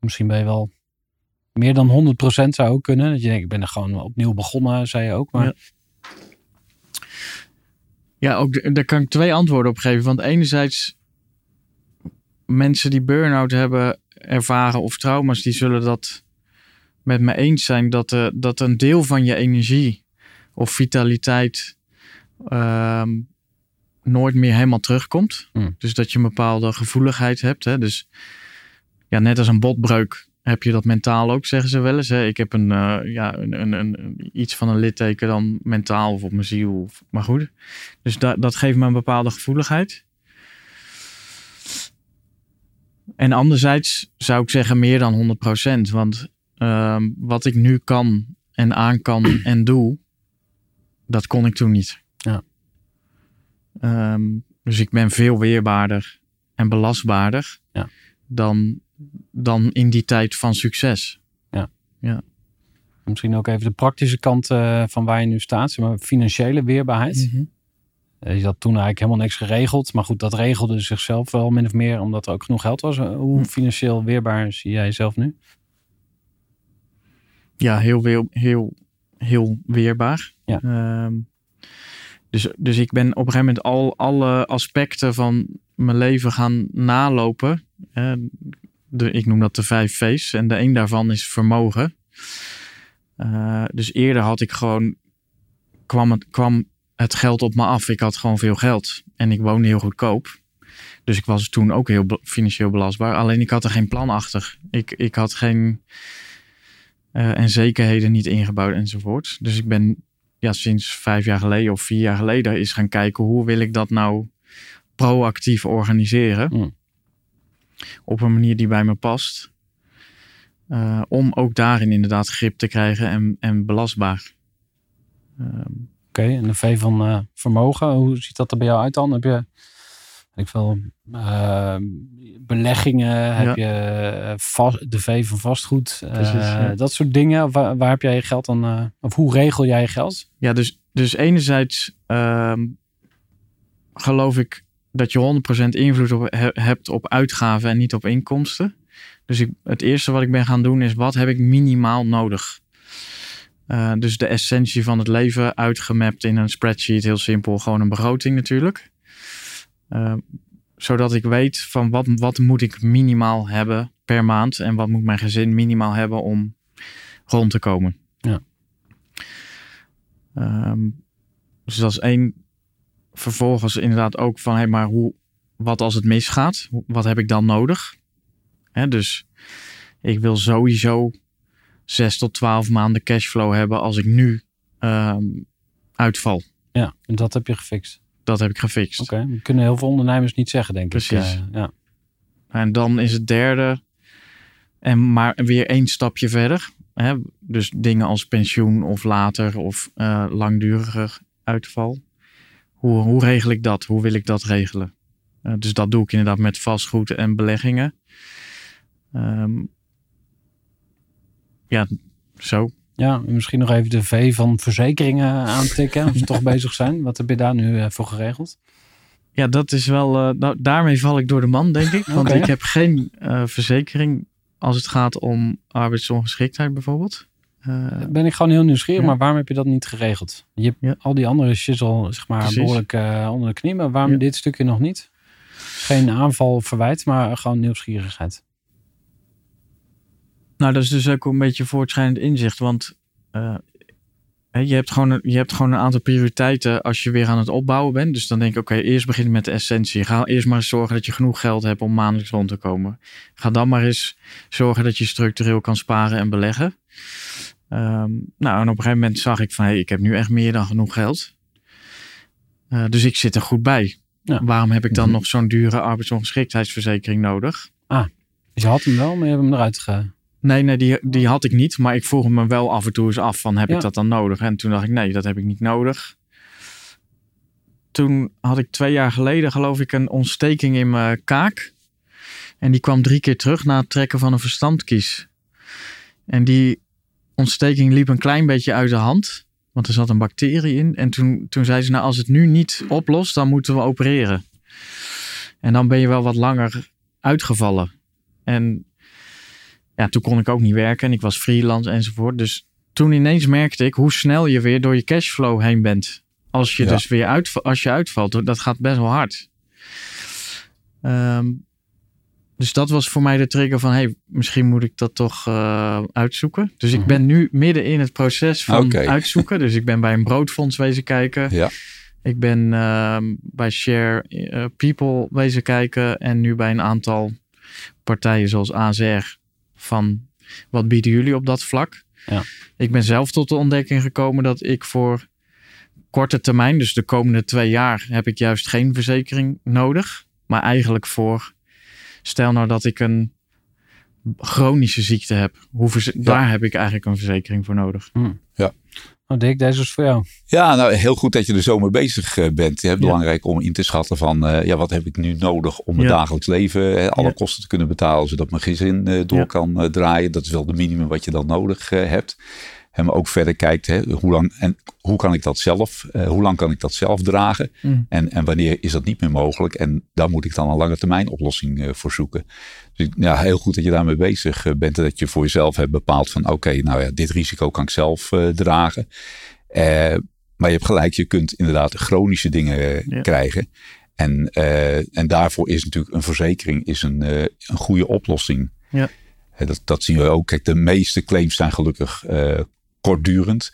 Misschien ben je wel meer dan honderd procent zou ook kunnen. Dat je denkt, ik ben er gewoon opnieuw begonnen, zei je ook. Maar... Ja. ja, ook daar kan ik twee antwoorden op geven. Want enerzijds, mensen die burn-out hebben ervaren of trauma's, die zullen dat met me eens zijn dat, uh, dat een deel van je energie of vitaliteit uh, nooit meer helemaal terugkomt. Mm. Dus dat je een bepaalde gevoeligheid hebt. Hè? Dus ja, net als een botbreuk heb je dat mentaal ook, zeggen ze wel eens. Hè? Ik heb een, uh, ja, een, een, een, iets van een litteken dan mentaal of op mijn ziel. Of, maar goed, dus da- dat geeft me een bepaalde gevoeligheid. En anderzijds zou ik zeggen meer dan honderd procent. Want uh, wat ik nu kan en aan kan en doe, dat kon ik toen niet. Ja. Um, dus ik ben veel weerbaarder en belastbaarder ja. dan, dan in die tijd van succes. Ja. Ja. Misschien ook even de praktische kant uh, van waar je nu staat. Zeg maar, financiële weerbaarheid. Mm-hmm. Je had toen eigenlijk helemaal niks geregeld. Maar goed, dat regelde zichzelf wel min of meer. Omdat er ook genoeg geld was. Hoe financieel weerbaar zie jij jezelf nu? Ja, heel, heel, heel, heel weerbaar. Ja. Um, dus, dus ik ben op een gegeven moment al alle aspecten van mijn leven gaan nalopen. Uh, de, ik noem dat de vijf V's. En de een daarvan is vermogen. Uh, dus eerder had ik gewoon... kwam het... kwam het geld op me af. Ik had gewoon veel geld. En ik woonde heel goedkoop. Dus ik was toen ook heel financieel belastbaar. Alleen ik had er geen plan achter. Ik, ik had geen... Uh, en zekerheden niet ingebouwd enzovoort. Dus ik ben ja, sinds vijf jaar geleden of vier jaar geleden... is gaan kijken hoe wil ik dat nou proactief organiseren. Mm. Op een manier die bij me past. Uh, om ook daarin inderdaad grip te krijgen en, en belastbaar. Uh, Oké, okay, en de V van uh, vermogen, hoe ziet dat er bij jou uit dan? Heb je ik veel, uh, beleggingen, heb ja. je vast, de V van vastgoed, uh, Precies, ja. dat soort dingen? Waar, waar heb jij je geld dan, uh, of hoe regel jij je geld? Ja, dus, dus enerzijds uh, geloof ik dat je honderd procent invloed op, he, hebt op uitgaven en niet op inkomsten. Dus ik, het eerste wat ik ben gaan doen is, wat heb ik minimaal nodig? Uh, dus de essentie van het leven uitgemapt in een spreadsheet. Heel simpel, gewoon een begroting natuurlijk. Uh, zodat ik weet van wat, wat moet ik minimaal hebben per maand. En wat moet mijn gezin minimaal hebben om rond te komen. Ja. Um, dus dat is één. Vervolgens inderdaad ook van, hey, maar hoe, wat als het misgaat? Wat heb ik dan nodig? Hè, dus ik wil sowieso... zes tot twaalf maanden cashflow hebben als ik nu um, uitval. Ja, en dat heb je gefixt? Dat heb ik gefixt. Oké, okay, dat kunnen heel veel ondernemers niet zeggen, denk Precies. ik. Precies. Uh, ja. En dan is het derde, en maar weer één stapje verder. Hè? Dus dingen als pensioen of later of uh, langduriger uitval. Hoe, hoe regel ik dat? Hoe wil ik dat regelen? Uh, dus dat doe ik inderdaad met vastgoed en beleggingen. Um, Ja, zo. Ja, misschien nog even de V van verzekeringen aantikken. Als we toch bezig zijn. Wat heb je daar nu uh, voor geregeld? Ja, dat is wel... Uh, nou, daarmee val ik door de man, denk ik. Want okay. ik heb geen uh, verzekering als het gaat om arbeidsongeschiktheid bijvoorbeeld. Uh, ben ik gewoon heel nieuwsgierig. Ja. Maar waarom heb je dat niet geregeld? Je hebt ja. al die andere shizzle, zeg maar, Precies. behoorlijk uh, onder de knie. Maar waarom ja. dit stukje nog niet? Geen aanval of verwijt, maar gewoon nieuwsgierigheid. Nou, dat is dus ook een beetje voortschrijdend inzicht. Want uh, je, hebt gewoon een, je hebt gewoon een aantal prioriteiten als je weer aan het opbouwen bent. Dus dan denk ik, oké, okay, eerst begin met de essentie. Ga eerst maar eens zorgen dat je genoeg geld hebt om maandelijks rond te komen. Ga dan maar eens zorgen dat je structureel kan sparen en beleggen. Um, nou, en op een gegeven moment zag ik van, hé, hey, ik heb nu echt meer dan genoeg geld. Uh, dus ik zit er goed bij. Ja. Waarom heb ik dan mm-hmm. nog zo'n dure arbeidsongeschiktheidsverzekering nodig? Ah, dus je had hem wel, maar je hebt hem eruit gehaald. Nee, nee die, die had ik niet. Maar ik vroeg me wel af en toe eens af van heb ja. ik dat dan nodig? En toen dacht ik nee, dat heb ik niet nodig. Toen had ik twee jaar geleden geloof ik een ontsteking in mijn kaak. En die kwam drie keer terug na het trekken van een verstandkies. En die ontsteking liep een klein beetje uit de hand. Want er zat een bacterie in. En toen, toen zei ze nou als het nu niet oplost dan moeten we opereren. En dan ben je wel wat langer uitgevallen. En... Ja, toen kon ik ook niet werken en ik was freelance enzovoort. Dus toen ineens merkte ik hoe snel je weer door je cashflow heen bent. Als je ja. dus weer uitvalt, als je uitvalt, dat gaat best wel hard. Um, dus dat was voor mij de trigger van, hey, misschien moet ik dat toch uh, uitzoeken. Dus ik ben nu midden in het proces van okay. uitzoeken. Dus ik ben bij een broodfonds wezen kijken. Ja. Ik ben uh, bij Share uh, People wezen kijken. En nu bij een aantal partijen zoals A S R... van wat bieden jullie op dat vlak? Ja. Ik ben zelf tot de ontdekking gekomen dat ik voor korte termijn, dus de komende twee jaar, heb ik juist geen verzekering nodig. Maar eigenlijk voor, stel nou dat ik een chronische ziekte heb. Hoe verze- ja. Daar heb ik eigenlijk een verzekering voor nodig. Mm. Ja. Oh, Dick, deze is voor jou. Ja, nou heel goed dat je er zo mee bezig bent. Hè? Belangrijk ja. om in te schatten van uh, ja, wat heb ik nu nodig om mijn ja. dagelijks leven, hè, alle ja. kosten te kunnen betalen, zodat mijn gezin uh, door ja. kan uh, draaien. Dat is wel de minimum wat je dan nodig uh, hebt. En maar ook verder kijkt, hè, hoe lang en hoe kan ik dat zelf, uh, hoe lang kan ik dat zelf dragen? Mm. En, en wanneer is dat niet meer mogelijk? En daar moet ik dan een lange termijn oplossing uh, voor zoeken. Dus ja, heel goed dat je daarmee bezig bent. En dat je voor jezelf hebt bepaald van oké, okay, nou ja, dit risico kan ik zelf uh, dragen. Uh, maar je hebt gelijk, je kunt inderdaad chronische dingen ja. krijgen. En, uh, en daarvoor is natuurlijk een verzekering is een, uh, een goede oplossing. Ja. Uh, dat, dat zien we ook. Kijk, de meeste claims zijn gelukkig uh, kortdurend.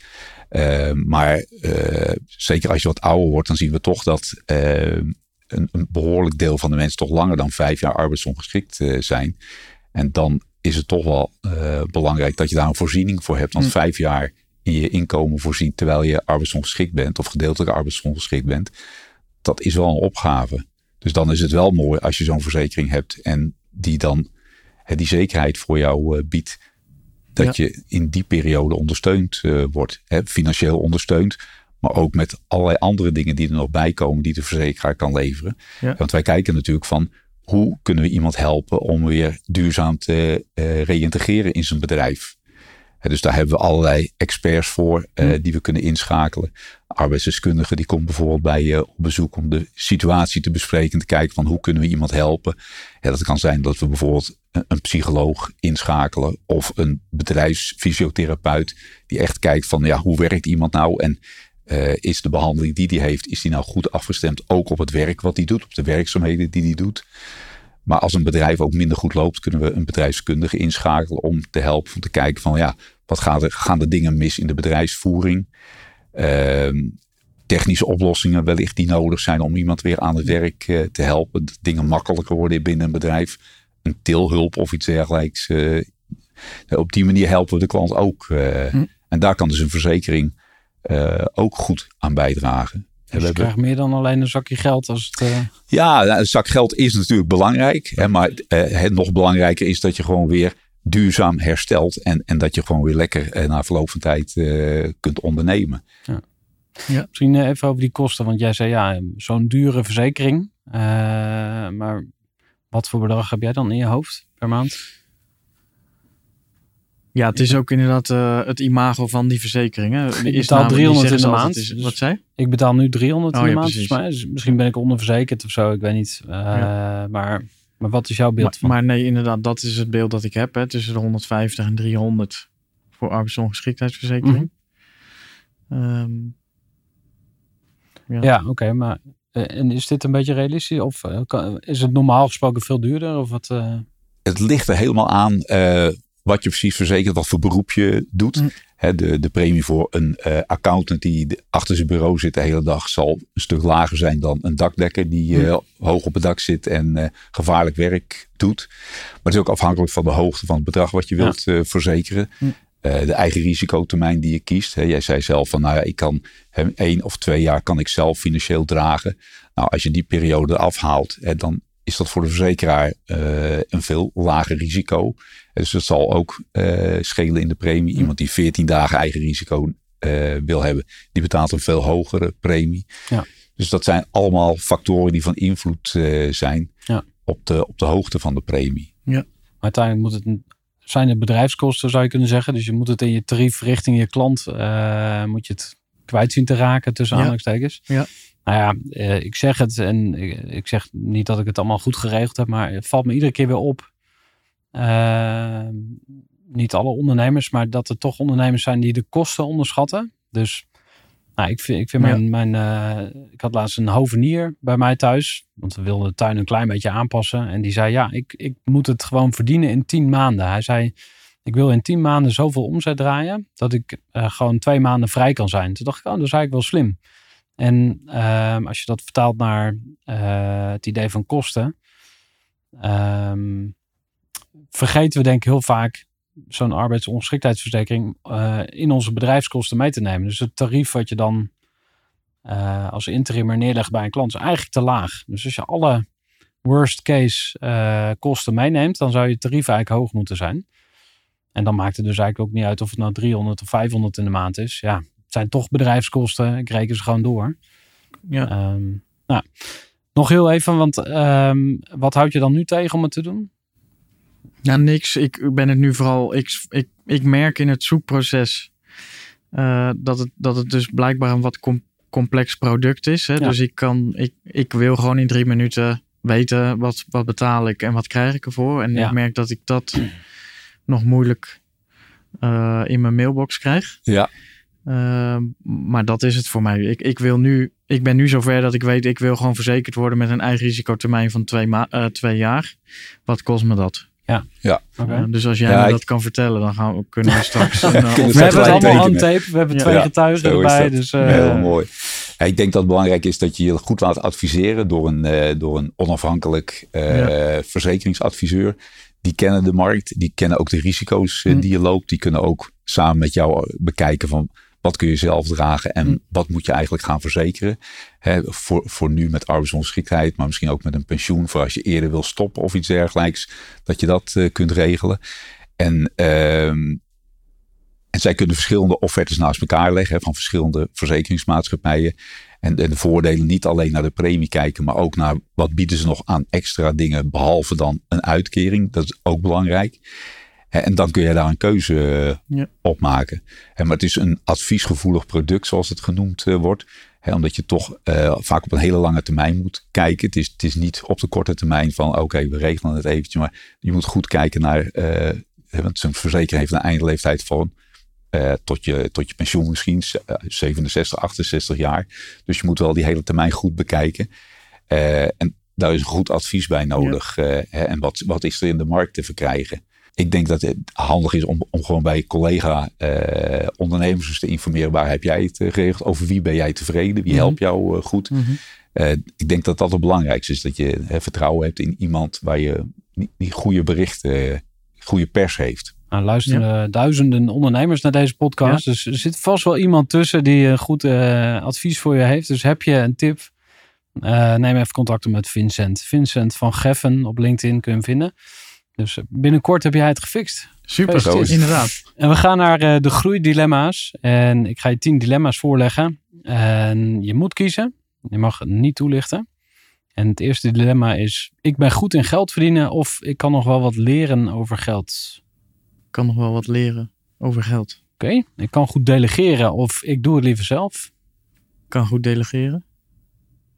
Uh, maar uh, zeker als je wat ouder wordt, dan zien we toch dat uh, een, een behoorlijk deel van de mensen toch langer dan vijf jaar arbeidsongeschikt uh, zijn. En dan is het toch wel uh, belangrijk dat je daar een voorziening voor hebt. Want mm. vijf jaar in je inkomen voorzien terwijl je arbeidsongeschikt bent of gedeeltelijk arbeidsongeschikt bent, dat is wel een opgave. Dus dan is het wel mooi als je zo'n verzekering hebt en die dan uh, die zekerheid voor jou uh, biedt. Dat ja. je in die periode ondersteund uh, wordt. Hè? Financieel ondersteund. Maar ook met allerlei andere dingen die er nog bij komen. Die de verzekeraar kan leveren. Ja. Want wij kijken natuurlijk van. Hoe kunnen we iemand helpen om weer duurzaam te uh, reïntegreren in zijn bedrijf. Hè, dus daar hebben we allerlei experts voor. Uh, ja. Die we kunnen inschakelen. Arbeidsdeskundigen die komt bijvoorbeeld bij je op bezoek. Om de situatie te bespreken. En te kijken van hoe kunnen we iemand helpen. Ja, dat kan zijn dat we bijvoorbeeld een psycholoog inschakelen of een bedrijfsfysiotherapeut die echt kijkt van ja, hoe werkt iemand nou en uh, is de behandeling die die heeft, is die nou goed afgestemd ook op het werk wat die doet, op de werkzaamheden die die doet. Maar als een bedrijf ook minder goed loopt, kunnen we een bedrijfskundige inschakelen om te helpen, om te kijken van ja, wat gaan er, gaan de dingen mis in de bedrijfsvoering? Uh, technische oplossingen wellicht die nodig zijn om iemand weer aan het werk uh, te helpen, dat dingen makkelijker worden binnen een bedrijf. Een tilhulp of iets dergelijks. Uh, op die manier helpen we de klant ook. Uh, mm. En daar kan dus een verzekering uh, ook goed aan bijdragen. Dus je hebben... krijgt meer dan alleen een zakje geld. Als het, uh... Ja, een zak geld is natuurlijk belangrijk. Hè, maar uh, nog belangrijker is dat je gewoon weer duurzaam herstelt. En, en dat je gewoon weer lekker uh, na verloop van tijd uh, kunt ondernemen. Ja. Ja. Misschien uh, even over die kosten. Want jij zei ja, zo'n dure verzekering. Uh, maar... Wat voor bedrag heb jij dan in je hoofd per maand? Ja, het is ook inderdaad uh, het imago van die verzekeringen. Ik betaal driehonderd in de maand. Is, wat zei? Ik betaal nu driehonderd oh, in de ja, maand. Dus, maar, dus misschien ben ik onderverzekerd of zo. Ik weet niet. Uh, ja. maar, maar wat is jouw beeld maar, van? Maar nee, inderdaad. Dat is het beeld dat ik heb. Hè, tussen de honderdvijftig en driehonderd voor arbeidsongeschiktheidsverzekering. Mm-hmm. Um, ja, ja oké. Okay, maar... En is dit een beetje realistisch? Of is het normaal gesproken veel duurder? Of wat, uh... Het ligt er helemaal aan uh, wat je precies verzekert. Wat voor beroep je doet. Mm. He, de, de premie voor een uh, accountant die achter zijn bureau zit de hele dag. Zal een stuk lager zijn dan een dakdekker die mm. uh, hoog op het dak zit. En uh, gevaarlijk werk doet. Maar het is ook afhankelijk van de hoogte van het bedrag wat je ja. wilt uh, verzekeren. Mm. Uh, de eigen risicotermijn die je kiest. Hè. Jij zei zelf van nou ja, ik kan hè, één of twee jaar kan ik zelf financieel dragen. Nou, als je die periode afhaalt, hè, dan is dat voor de verzekeraar uh, een veel lager risico. Dus dat zal ook uh, schelen in de premie. Iemand die veertien dagen eigen risico uh, wil hebben, die betaalt een veel hogere premie. Ja. Dus dat zijn allemaal factoren die van invloed uh, zijn ja. op de, op de hoogte van de premie. Ja. Maar uiteindelijk moet het een zijn het bedrijfskosten, zou je kunnen zeggen. Dus je moet het in je tarief richting je klant... Uh, moet je het kwijt zien te raken, tussen ja. aanhalingstekens. Ja. Nou ja, uh, ik zeg het en ik, ik zeg niet dat ik het allemaal goed geregeld heb... maar het valt me iedere keer weer op. Uh, niet alle ondernemers, maar dat er toch ondernemers zijn... die de kosten onderschatten. Dus nou, ik vind, ik, vind ja. mijn, mijn, uh, ik had laatst een hovenier bij mij thuis... want we wilden de tuin een klein beetje aanpassen. En die zei, ja, ik, ik moet het gewoon verdienen in tien maanden. Hij zei, ik wil in tien maanden zoveel omzet draaien... dat ik uh, gewoon twee maanden vrij kan zijn. Toen dacht ik, oh, dat is eigenlijk wel slim. En uh, als je dat vertaalt naar uh, het idee van kosten... Uh, vergeten we denk ik heel vaak zo'n arbeidsongeschiktheidsverzekering uh, in onze bedrijfskosten mee te nemen. Dus het tarief wat je dan uh, als interimmer neerlegt bij een klant is eigenlijk te laag. Dus als je alle worst case uh, kosten meeneemt, dan zou je tarief eigenlijk hoog moeten zijn. En dan maakt het dus eigenlijk ook niet uit of het nou driehonderd of vijfhonderd in de maand is. Ja, het zijn toch bedrijfskosten. Ik reken ze gewoon door. Ja. Um, nou, nog heel even, want um, wat houd je dan nu tegen om het te doen? Nou, niks. Ik ben het nu vooral... Ik, ik, ik merk in het zoekproces uh, dat, het, dat het dus blijkbaar een wat com- complex product is. Hè? Ja. Dus ik, kan, ik, ik wil gewoon in drie minuten weten wat, wat betaal ik en wat krijg ik ervoor. En ja. ik merk dat ik dat nog moeilijk uh, in mijn mailbox krijg. Ja. Uh, maar dat is het voor mij. Ik, ik, wil nu, ik ben nu zover dat ik weet, ik wil gewoon verzekerd worden met een eigen risicotermijn van twee, ma- uh, twee jaar. Wat kost me dat? Ja, ja. Okay. Uh, dus als jij ja, me dat ik... kan vertellen, dan gaan we, kunnen we straks... Een, uh, kunnen we hebben het allemaal on tape, we hebben ja. twee ja, getuigen erbij. Dus, uh, heel mooi. Ja, ik denk dat het belangrijk is dat je je goed laat adviseren door een, uh, door een onafhankelijk uh, ja. verzekeringsadviseur. Die kennen de markt, die kennen ook de risico's uh, die je loopt. Die kunnen ook samen met jou bekijken van... Wat kun je zelf dragen en wat moet je eigenlijk gaan verzekeren? He, voor, voor nu met arbeidsongeschiktheid, maar misschien ook met een pensioen. Voor als je eerder wil stoppen of iets dergelijks. Dat je dat uh, kunt regelen. En, uh, en zij kunnen verschillende offertes naast elkaar leggen. He, van verschillende verzekeringsmaatschappijen. En, en de voordelen niet alleen naar de premie kijken. Maar ook naar wat bieden ze nog aan extra dingen. Behalve dan een uitkering. Dat is ook belangrijk. En dan kun je daar een keuze ja. op maken. Maar het is een adviesgevoelig product, zoals het genoemd wordt. Omdat je toch vaak op een hele lange termijn moet kijken. Het is, het is niet op de korte termijn van oké, okay, we regelen het eventjes. Maar je moet goed kijken naar, want zo'n verzekering heeft een eindleeftijd van tot je, tot je pensioen misschien. zevenenzestig, achtenzestig jaar. Dus je moet wel die hele termijn goed bekijken. En daar is een goed advies bij nodig. Ja. En wat, wat is er in de markt te verkrijgen? Ik denk dat het handig is om, om gewoon bij collega-ondernemers eh, te informeren. Waar heb jij het geregeld? Over wie ben jij tevreden? Wie helpt jou uh, goed? Mm-hmm. Uh, ik denk dat dat het belangrijkste is. Dat je hè, vertrouwen hebt in iemand waar je die goede berichten, goede pers heeft. Nou, luisteren ja. duizenden ondernemers naar deze podcast. Ja. Dus er zit vast wel iemand tussen die een goed uh, advies voor je heeft. Dus heb je een tip? Uh, neem even contact op met Vincent. Vincent van Geffen op LinkedIn kun je hem vinden. Dus binnenkort heb jij het gefixt. Super, zo is het. Inderdaad. En we gaan naar uh, de groeidilemma's. En ik ga je tien dilemma's voorleggen. En je moet kiezen. Je mag het niet toelichten. En het eerste dilemma is... Ik ben goed in geld verdienen of ik kan nog wel wat leren over geld? Ik kan nog wel wat leren over geld. Oké. Okay. Ik kan goed delegeren of ik doe het liever zelf? Ik kan goed delegeren.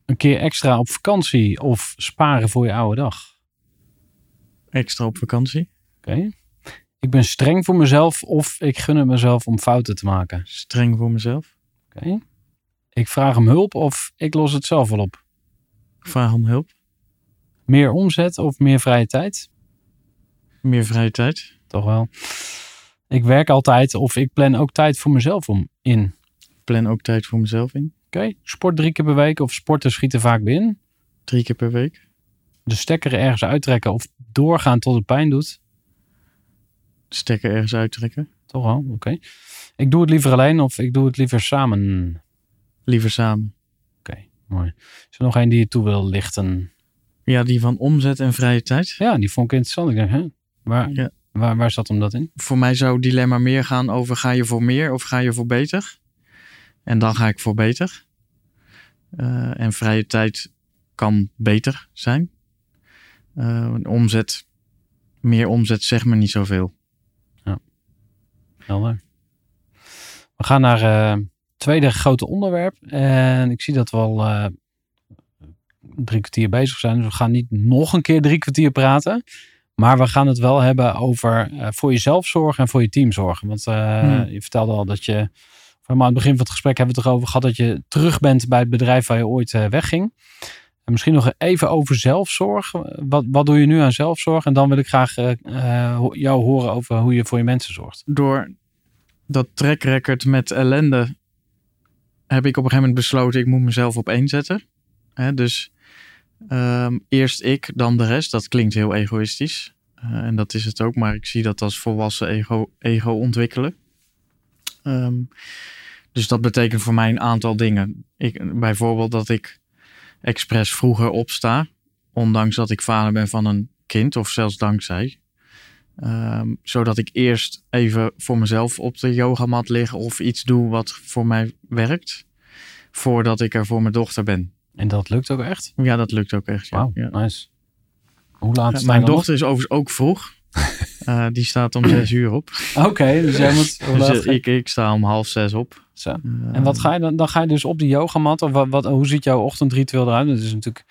Een keer extra op vakantie of sparen voor je oude dag? Extra op vakantie. Oké. Okay. Ik ben streng voor mezelf of ik gun het mezelf om fouten te maken. Streng voor mezelf. Oké. Okay. Ik vraag om hulp of ik los het zelf wel op. Ik vraag om hulp. Meer omzet of meer vrije tijd? Meer vrije tijd. Toch wel. Ik werk altijd of ik plan ook tijd voor mezelf om in. Plan ook tijd voor mezelf in. Oké. Okay. Sport drie keer per week of sporten schieten vaak weer in? Drie keer per week. De stekker ergens uittrekken of doorgaan tot het pijn doet? De stekker ergens uittrekken. Toch wel, oké. Okay. Ik doe het liever alleen of ik doe het liever samen? Liever samen. Oké, okay, mooi. Is er nog één die je toe wil lichten? Ja, die van omzet en vrije tijd. Ja, die vond ik interessant. Ik denk, hè? Waar, ja. waar, waar zat hem dat in? Voor mij zou het dilemma meer gaan over ga je voor meer of ga je voor beter? En dan ga ik voor beter. Uh, en vrije tijd kan beter zijn. Uh, omzet, meer omzet zegt me niet zoveel. Ja, helder. We gaan naar het uh, tweede grote onderwerp. En ik zie dat we al uh, drie kwartier bezig zijn. Dus we gaan niet nog een keer drie kwartier praten. Maar we gaan het wel hebben over uh, voor jezelf zorgen en voor je team zorgen. Want uh, hmm. je vertelde al dat je... Maar aan het begin van het gesprek hebben we het erover gehad dat je terug bent bij het bedrijf waar je ooit uh, wegging. En misschien nog even over zelfzorg. Wat, wat doe je nu aan zelfzorg? En dan wil ik graag uh, jou horen over hoe je voor je mensen zorgt. Door dat track record met ellende heb ik op een gegeven moment besloten, ik moet mezelf op één zetten. Hè, dus um, eerst ik, dan de rest. Dat klinkt heel egoïstisch. Uh, en dat is het ook, maar ik zie dat als volwassen ego, ego ontwikkelen. Um, dus dat betekent voor mij een aantal dingen. Ik, bijvoorbeeld dat ik expres vroeger opsta, ondanks dat ik vader ben van een kind of zelfs dankzij. Um, zodat ik eerst even voor mezelf op de yogamat lig of iets doe wat voor mij werkt, voordat ik er voor mijn dochter ben. En dat lukt ook echt? Ja, dat lukt ook echt. Wauw, ja. Nice. Hoe laat ja, mijn dochter nog? Is overigens ook vroeg. uh, die staat om zes uur op. Oké, okay, dus jij moet... Dus ik, ik sta om half zes op. Zo. Uh, en wat ga je dan? Dan ga je dus op die yogamat? Of wat, wat, hoe ziet jouw ochtendritueel eruit? Dat is natuurlijk...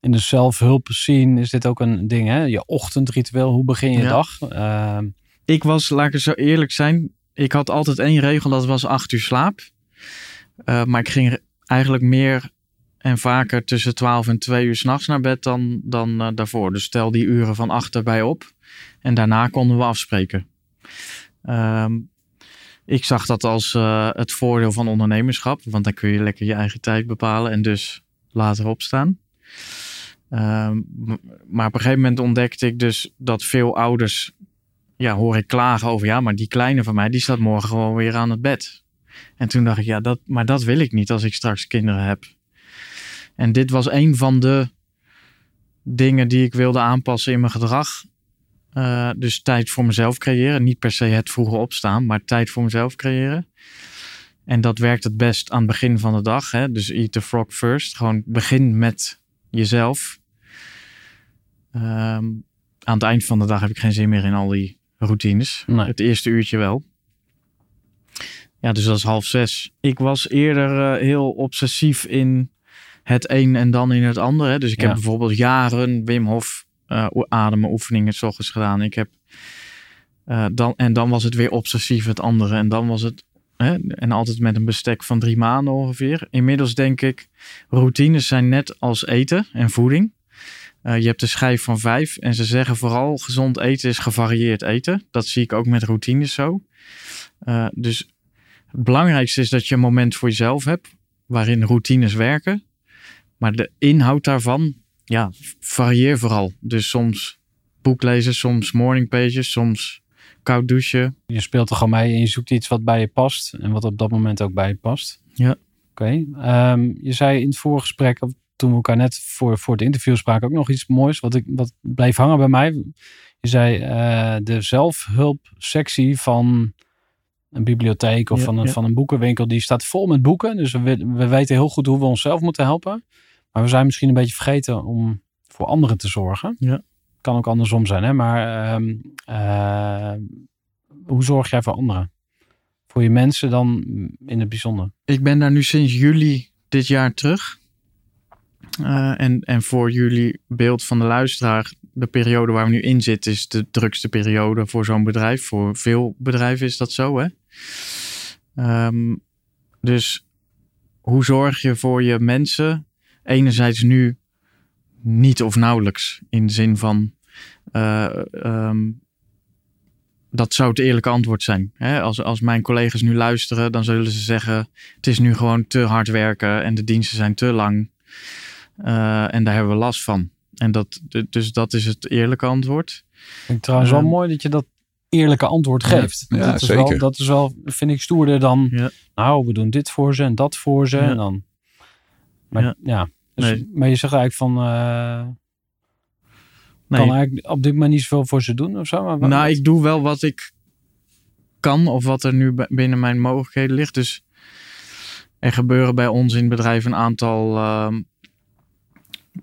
In de zelfhulp zien is dit ook een ding, hè? Je ochtendritueel, hoe begin je ja. dag? Uh... Ik was, laat ik zo eerlijk zijn, ik had altijd één regel, dat was acht uur slaap. Uh, maar ik ging eigenlijk meer en vaker tussen twaalf en twee uur 's nachts naar bed dan, dan uh, daarvoor. Dus stel die uren van acht erbij op. En daarna konden we afspreken. Um, ik zag dat als uh, het voordeel van ondernemerschap, want dan kun je lekker je eigen tijd bepalen en dus later opstaan. Um, maar op een gegeven moment ontdekte ik dus dat veel ouders, ja, hoor ik klagen over, ja, maar die kleine van mij, die staat morgen gewoon weer aan het bed. En toen dacht ik, ja, dat, maar dat wil ik niet als ik straks kinderen heb. En dit was een van de dingen die ik wilde aanpassen in mijn gedrag. Uh, dus tijd voor mezelf creëren. Niet per se het vroeger opstaan, maar tijd voor mezelf creëren. En dat werkt het best aan het begin van de dag. Hè? Dus eat the frog first. Gewoon begin met jezelf. Um, aan het eind van de dag heb ik geen zin meer in al die routines. Nee. Het eerste uurtje wel. Ja, dus dat is half zes. Ik was eerder uh, heel obsessief in het een en dan in het ander. Hè? Dus ik ja. heb bijvoorbeeld jaren Wim Hof uh, ademenoefeningen 's ochtends gedaan. Ik heb, uh, dan, en dan was het weer obsessief het andere. En dan was het... Hè? En altijd met een bestek van drie maanden ongeveer. Inmiddels denk ik, routines zijn net als eten en voeding. Uh, je hebt de schijf van vijf en ze zeggen vooral gezond eten is gevarieerd eten. Dat zie ik ook met routines zo. Uh, dus het belangrijkste is dat je een moment voor jezelf hebt waarin routines werken. Maar de inhoud daarvan, ja, varieer vooral. Dus soms boek lezen, soms morning pages, soms koud douchen. Je speelt er gewoon mee en je zoekt iets wat bij je past en wat op dat moment ook bij je past. Ja. Oké. Okay. Um, je zei in het vorige gesprek, toen we elkaar net voor, voor het interview spraken, ook nog iets moois wat, ik, wat bleef hangen bij mij. Je zei uh, de zelfhulpsectie van een bibliotheek of ja, van, een, ja. van een boekenwinkel, die staat vol met boeken. Dus we, we weten heel goed hoe we onszelf moeten helpen. Maar we zijn misschien een beetje vergeten om voor anderen te zorgen. Ja. Kan ook andersom zijn, hè? Maar uh, uh, hoe zorg jij voor anderen? Voor je mensen dan in het bijzonder? Ik ben daar nu sinds juli dit jaar terug. Uh, en, en voor jullie beeld van de luisteraar, de periode waar we nu in zitten is de drukste periode voor zo'n bedrijf. Voor veel bedrijven is dat zo, hè? Um, dus hoe zorg je voor je mensen? Enerzijds nu niet of nauwelijks. In de zin van... Uh, um, dat zou het eerlijke antwoord zijn. Hè? Als, als mijn collega's nu luisteren, dan zullen ze zeggen, het is nu gewoon te hard werken en de diensten zijn te lang. Uh, en daar hebben we last van. En dat, dus dat is het eerlijke antwoord. Ik vind het trouwens uh, wel mooi dat je dat eerlijke antwoord geeft. Ja, dat, is zeker. Wel, dat is wel, vind ik, stoerder dan... Ja. Nou, we doen dit voor ze en dat voor ze. Ja. En dan, maar ja... ja. Dus, nee. Maar je zegt eigenlijk van... Uh, nee. Kan eigenlijk op dit moment niet zoveel voor ze doen of zo? Maar nou, wat? Ik doe wel wat ik kan of wat er nu binnen mijn mogelijkheden ligt. Dus er gebeuren bij ons in het bedrijf een aantal uh,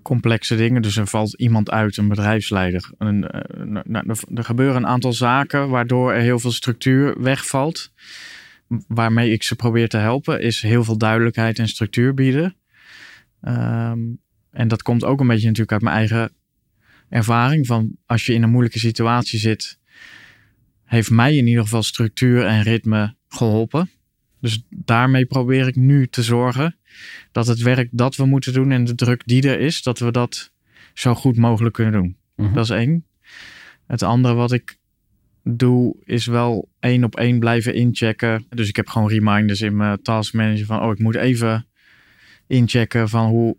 complexe dingen. Dus er valt iemand uit, een bedrijfsleider. Een, uh, nou, er, er gebeuren een aantal zaken waardoor er heel veel structuur wegvalt. Waarmee ik ze probeer te helpen is heel veel duidelijkheid en structuur bieden. Um, en dat komt ook een beetje natuurlijk uit mijn eigen ervaring van als je in een moeilijke situatie zit, heeft mij in ieder geval structuur en ritme geholpen. Dus daarmee probeer ik nu te zorgen dat het werk dat we moeten doen en de druk die er is, dat we dat zo goed mogelijk kunnen doen. Mm-hmm. Dat is één. Het andere wat ik doe is wel één op één blijven inchecken. Dus ik heb gewoon reminders in mijn taskmanager van oh, ik moet even inchecken van hoe,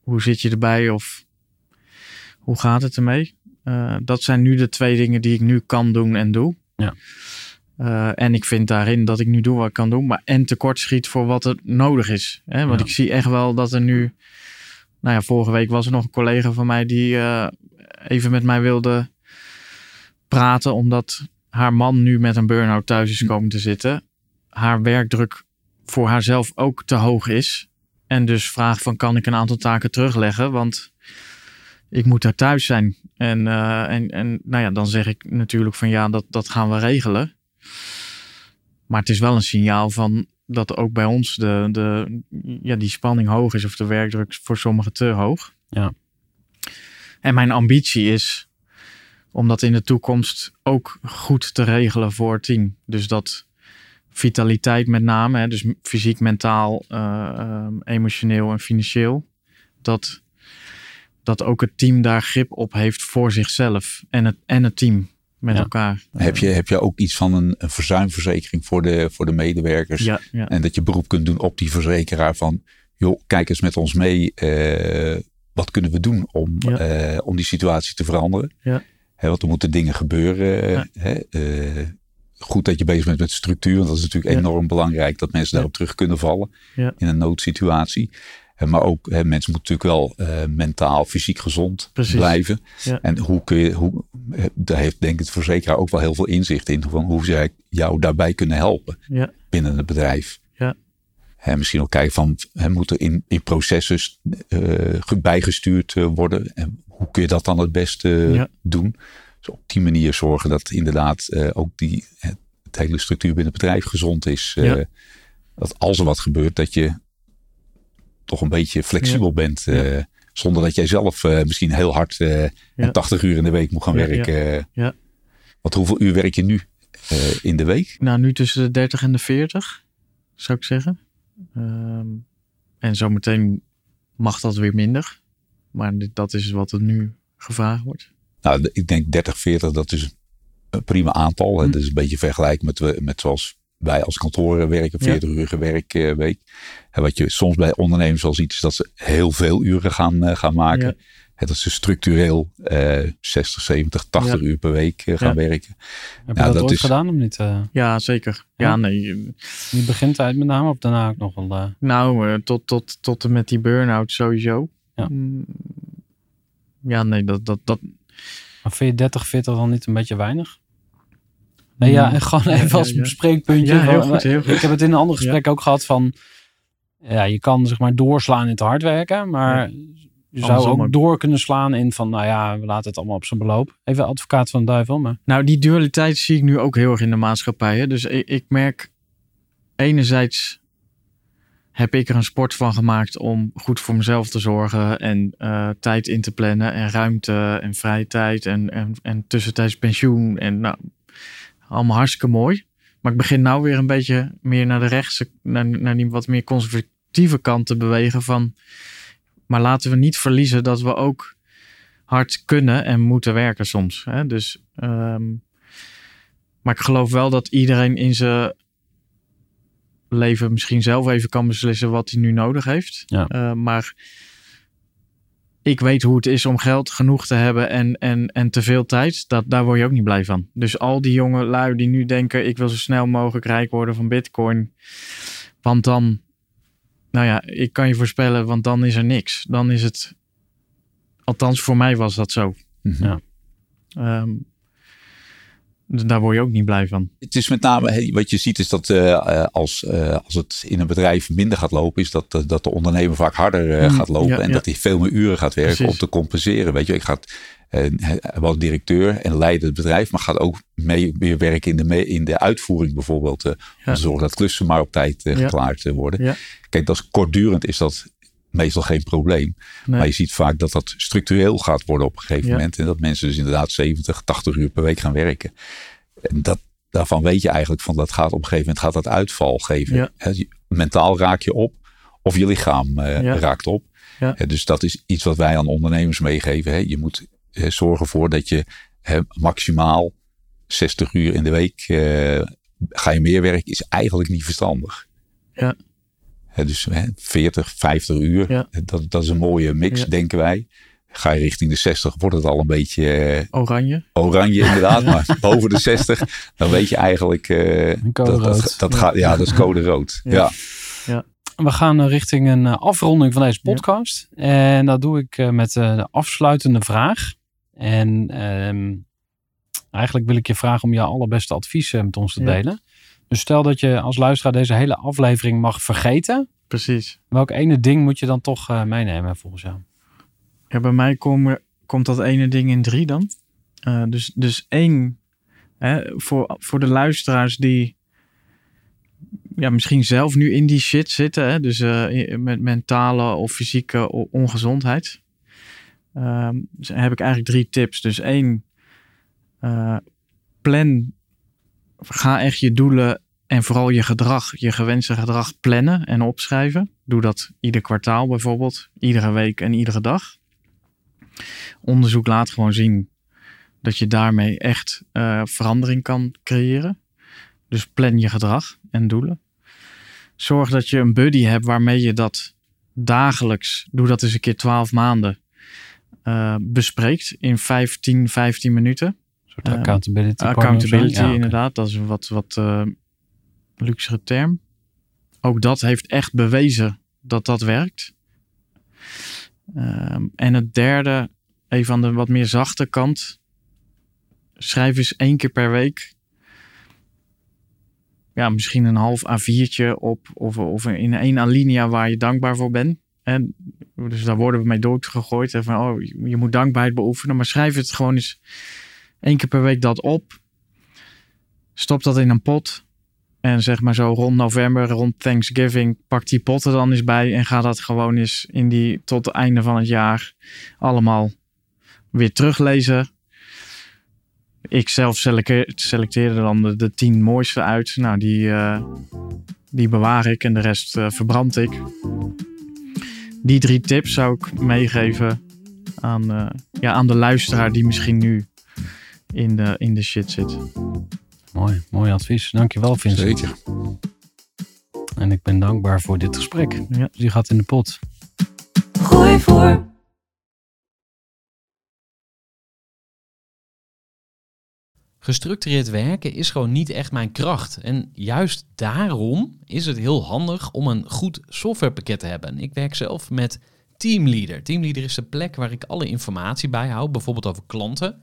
hoe zit je erbij of hoe gaat het ermee? Uh, dat zijn nu de twee dingen die ik nu kan doen en doe. Ja. Uh, en ik vind daarin dat ik nu doe wat ik kan doen. Maar en tekortschiet voor wat er nodig is. Hè? Want ja. ik zie echt wel dat er nu... Nou ja, vorige week was er nog een collega van mij die uh, even met mij wilde praten. Omdat haar man nu met een burn-out thuis is komen te zitten. Haar werkdruk voor haarzelf ook te hoog is. En dus vraagt van, kan ik een aantal taken terugleggen? Want ik moet daar thuis zijn. En, uh, en, en nou ja, dan zeg ik natuurlijk van ja, dat, dat gaan we regelen. Maar het is wel een signaal van dat ook bij ons de, de, ja, die spanning hoog is. Of de werkdruk voor sommigen te hoog. Ja. En mijn ambitie is om dat in de toekomst ook goed te regelen voor het team. Dus dat vitaliteit met name. Hè, dus fysiek, mentaal, uh, emotioneel en financieel. Dat, dat ook het team daar grip op heeft voor zichzelf. En het, en het team. Met ja. elkaar. Heb je, heb je ook iets van een, een verzuimverzekering voor de, voor de medewerkers? Ja, ja. En dat je beroep kunt doen op die verzekeraar van... joh, kijk eens met ons mee. Uh, wat kunnen we doen om, ja. uh, om die situatie te veranderen? Ja. Hè, want er moeten dingen gebeuren. Ja. Hè? Uh, goed dat je bezig bent met structuur. Want dat is natuurlijk ja. enorm belangrijk dat mensen daarop ja. terug kunnen vallen. Ja. In een noodsituatie. Maar ook hè, mensen moeten natuurlijk wel uh, mentaal, fysiek gezond Precies. blijven. Ja. En hoe kun je, hoe, daar heeft denk ik de verzekeraar ook wel heel veel inzicht in. Van hoe zij jou daarbij kunnen helpen ja. binnen het bedrijf. Ja. En misschien ook kijken van, hè, moet er in, in processen uh, bijgestuurd worden? En hoe kun je dat dan het beste ja. doen? Dus op die manier zorgen dat inderdaad uh, ook die het hele structuur binnen het bedrijf gezond is. Uh, ja. Dat als er wat gebeurt, dat je... toch een beetje flexibel ja. bent. Uh, ja. Zonder dat jij zelf uh, misschien heel hard uh, ja. tachtig uur in de week moet gaan ja, werken. Ja. Ja. Want hoeveel uur werk je nu uh, in de week? Nou, nu tussen de dertig en de veertig, zou ik zeggen. Um, en zometeen mag dat weer minder. Maar dat is wat er nu gevraagd wordt. Nou, ik denk dertig, veertig, dat is een prima aantal. Mm. Het is een beetje vergelijk met, met zoals... wij als kantoren werken, veertig uur werkweek. En wat je soms bij ondernemers wel ziet, is dat ze heel veel uren gaan, uh, gaan maken. Ja. En dat ze structureel uh, zestig, zeventig, tachtig ja. uur per week uh, gaan ja. werken. Heb je nou, dat, dat ooit is... gedaan of niet? Uh... Ja, zeker. Ja, ja nee. Je begint uit met name of daarna ook nog wel? Uh... Nou, uh, tot, tot, tot en met die burn-out sowieso. Ja, mm, ja nee, dat, dat, dat... Maar vind je dertig, veertig dan niet een beetje weinig? Nee, ja, en gewoon even als bespreekpuntje. Ja, heel goed, heel goed. Ik heb het in een ander gesprek ja. ook gehad van... Ja, je kan zeg maar doorslaan in te hard werken. Maar ja. je zou andersom ook door kunnen slaan in van... Nou ja, we laten het allemaal op zijn beloop. Even advocaat van de duivel. Maar. Nou, die dualiteit zie ik nu ook heel erg in de maatschappij. Hè? Dus ik, ik merk... Enerzijds heb ik er een sport van gemaakt... om goed voor mezelf te zorgen. En uh, tijd in te plannen. En ruimte en vrije tijd. En, en, en tussentijds pensioen. En nou... Allemaal hartstikke mooi. Maar ik begin nou weer een beetje meer naar de rechtse... naar, naar die wat meer conservatieve kant te bewegen van... maar laten we niet verliezen dat we ook hard kunnen en moeten werken soms. Hè? Dus, um, maar ik geloof wel dat iedereen in zijn leven... misschien zelf even kan beslissen wat hij nu nodig heeft. Ja. Uh, maar ik weet hoe het is om geld genoeg te hebben en, en, en te veel tijd. Dat, daar word je ook niet blij van. Dus al die jonge lui die nu denken... ik wil zo snel mogelijk rijk worden van bitcoin. Want dan... Nou ja, ik kan je voorspellen, want dan is er niks. Dan is het... Althans, voor mij was dat zo. Mm-hmm. Ja. Um, daar word je ook niet blij van. Het is met name, wat je ziet is dat uh, als, uh, als het in een bedrijf minder gaat lopen... is dat, dat de ondernemer vaak harder uh, gaat lopen. Ja, en ja. dat hij veel meer uren gaat werken Precies. om te compenseren. Weet je, ik ga, uh, was directeur en leidde het bedrijf... maar gaat ook mee, meer werken in de, mee, in de uitvoering bijvoorbeeld. Uh, ja. Om te zorgen dat klussen maar op tijd uh, geklaard ja. worden. Ja. Kijk, dat is kortdurend is dat meestal geen probleem. Nee. Maar je ziet vaak dat dat structureel gaat worden op een gegeven ja. moment. En dat mensen dus inderdaad zeventig, tachtig uur per week gaan werken. En dat, daarvan weet je eigenlijk van dat gaat op een gegeven moment gaat dat uitval geven. Ja. He, mentaal raak je op of je lichaam uh, ja. raakt op. Ja. He, dus dat is iets wat wij aan ondernemers meegeven. He. Je moet he, zorgen voor dat je he, maximaal zestig uur in de week uh, ga je meer werken. Is eigenlijk niet verstandig. Ja. He, dus he, veertig, vijftig uur, ja. dat, dat is een mooie mix, ja. denken wij. Ga je richting de zestig, wordt het al een beetje... Oranje. Oranje, inderdaad. Ja. Maar boven de zestig, dan weet je eigenlijk... Uh, code dat, rood. Dat, dat ja. Gaat, ja, dat is code rood. Ja. Ja. Ja. We gaan richting een afronding van deze podcast. Ja. En dat doe ik met de afsluitende vraag. En um, eigenlijk wil ik je vragen om je allerbeste adviezen met ons te delen. Ja. Dus stel dat je als luisteraar deze hele aflevering mag vergeten. Precies. Welk ene ding moet je dan toch uh, meenemen volgens jou? Ja, bij mij kom, komt dat ene ding in drie dan. Uh, dus, dus één, hè, voor, voor de luisteraars die ja, misschien zelf nu in die shit zitten. Hè, dus uh, met mentale of fysieke ongezondheid. Um, dus heb ik eigenlijk drie tips. Dus één, uh, plan. Ga echt je doelen en vooral je gedrag, je gewenste gedrag plannen en opschrijven. Doe dat ieder kwartaal bijvoorbeeld, iedere week en iedere dag. Onderzoek laat gewoon zien dat je daarmee echt uh, verandering kan creëren. Dus plan je gedrag en doelen. Zorg dat je een buddy hebt waarmee je dat dagelijks, doe dat eens een keer twaalf maanden, uh, bespreekt in vijftien, vijftien minuten. De accountability. Uh, accountability, ja, inderdaad. Okay. Dat is een wat, wat uh, luxere term. Ook dat heeft echt bewezen dat dat werkt. Um, en het derde, even aan de wat meer zachte kant. Schrijf eens één keer per week. Ja, misschien een half A viertje op. Of, of in één alinea waar je dankbaar voor bent. En, dus daar worden we mee doorgegooid. Van, oh, je moet dankbaarheid beoefenen. Maar schrijf het gewoon eens... Eén keer per week dat op. Stop dat in een pot. En zeg maar zo rond november, rond Thanksgiving, pak die pot er dan eens bij. En ga dat gewoon eens in die tot het einde van het jaar allemaal weer teruglezen. Ik zelf selecteerde dan de, de tien mooiste uit. Nou, die, uh, die bewaar ik en de rest uh, verbrand ik. Die drie tips zou ik meegeven aan, uh, ja, aan de luisteraar die misschien nu... In de, in de shit zit. Mooi, mooi advies. Dankjewel, Vincent. Zeker. En ik ben dankbaar voor dit gesprek. Ja. Die gaat in de pot. Groeivoer. Gestructureerd werken is gewoon niet echt mijn kracht. En juist daarom is het heel handig om een goed softwarepakket te hebben. Ik werk zelf met Teamleader. Teamleader is de plek waar ik alle informatie bijhoud, bijvoorbeeld over klanten...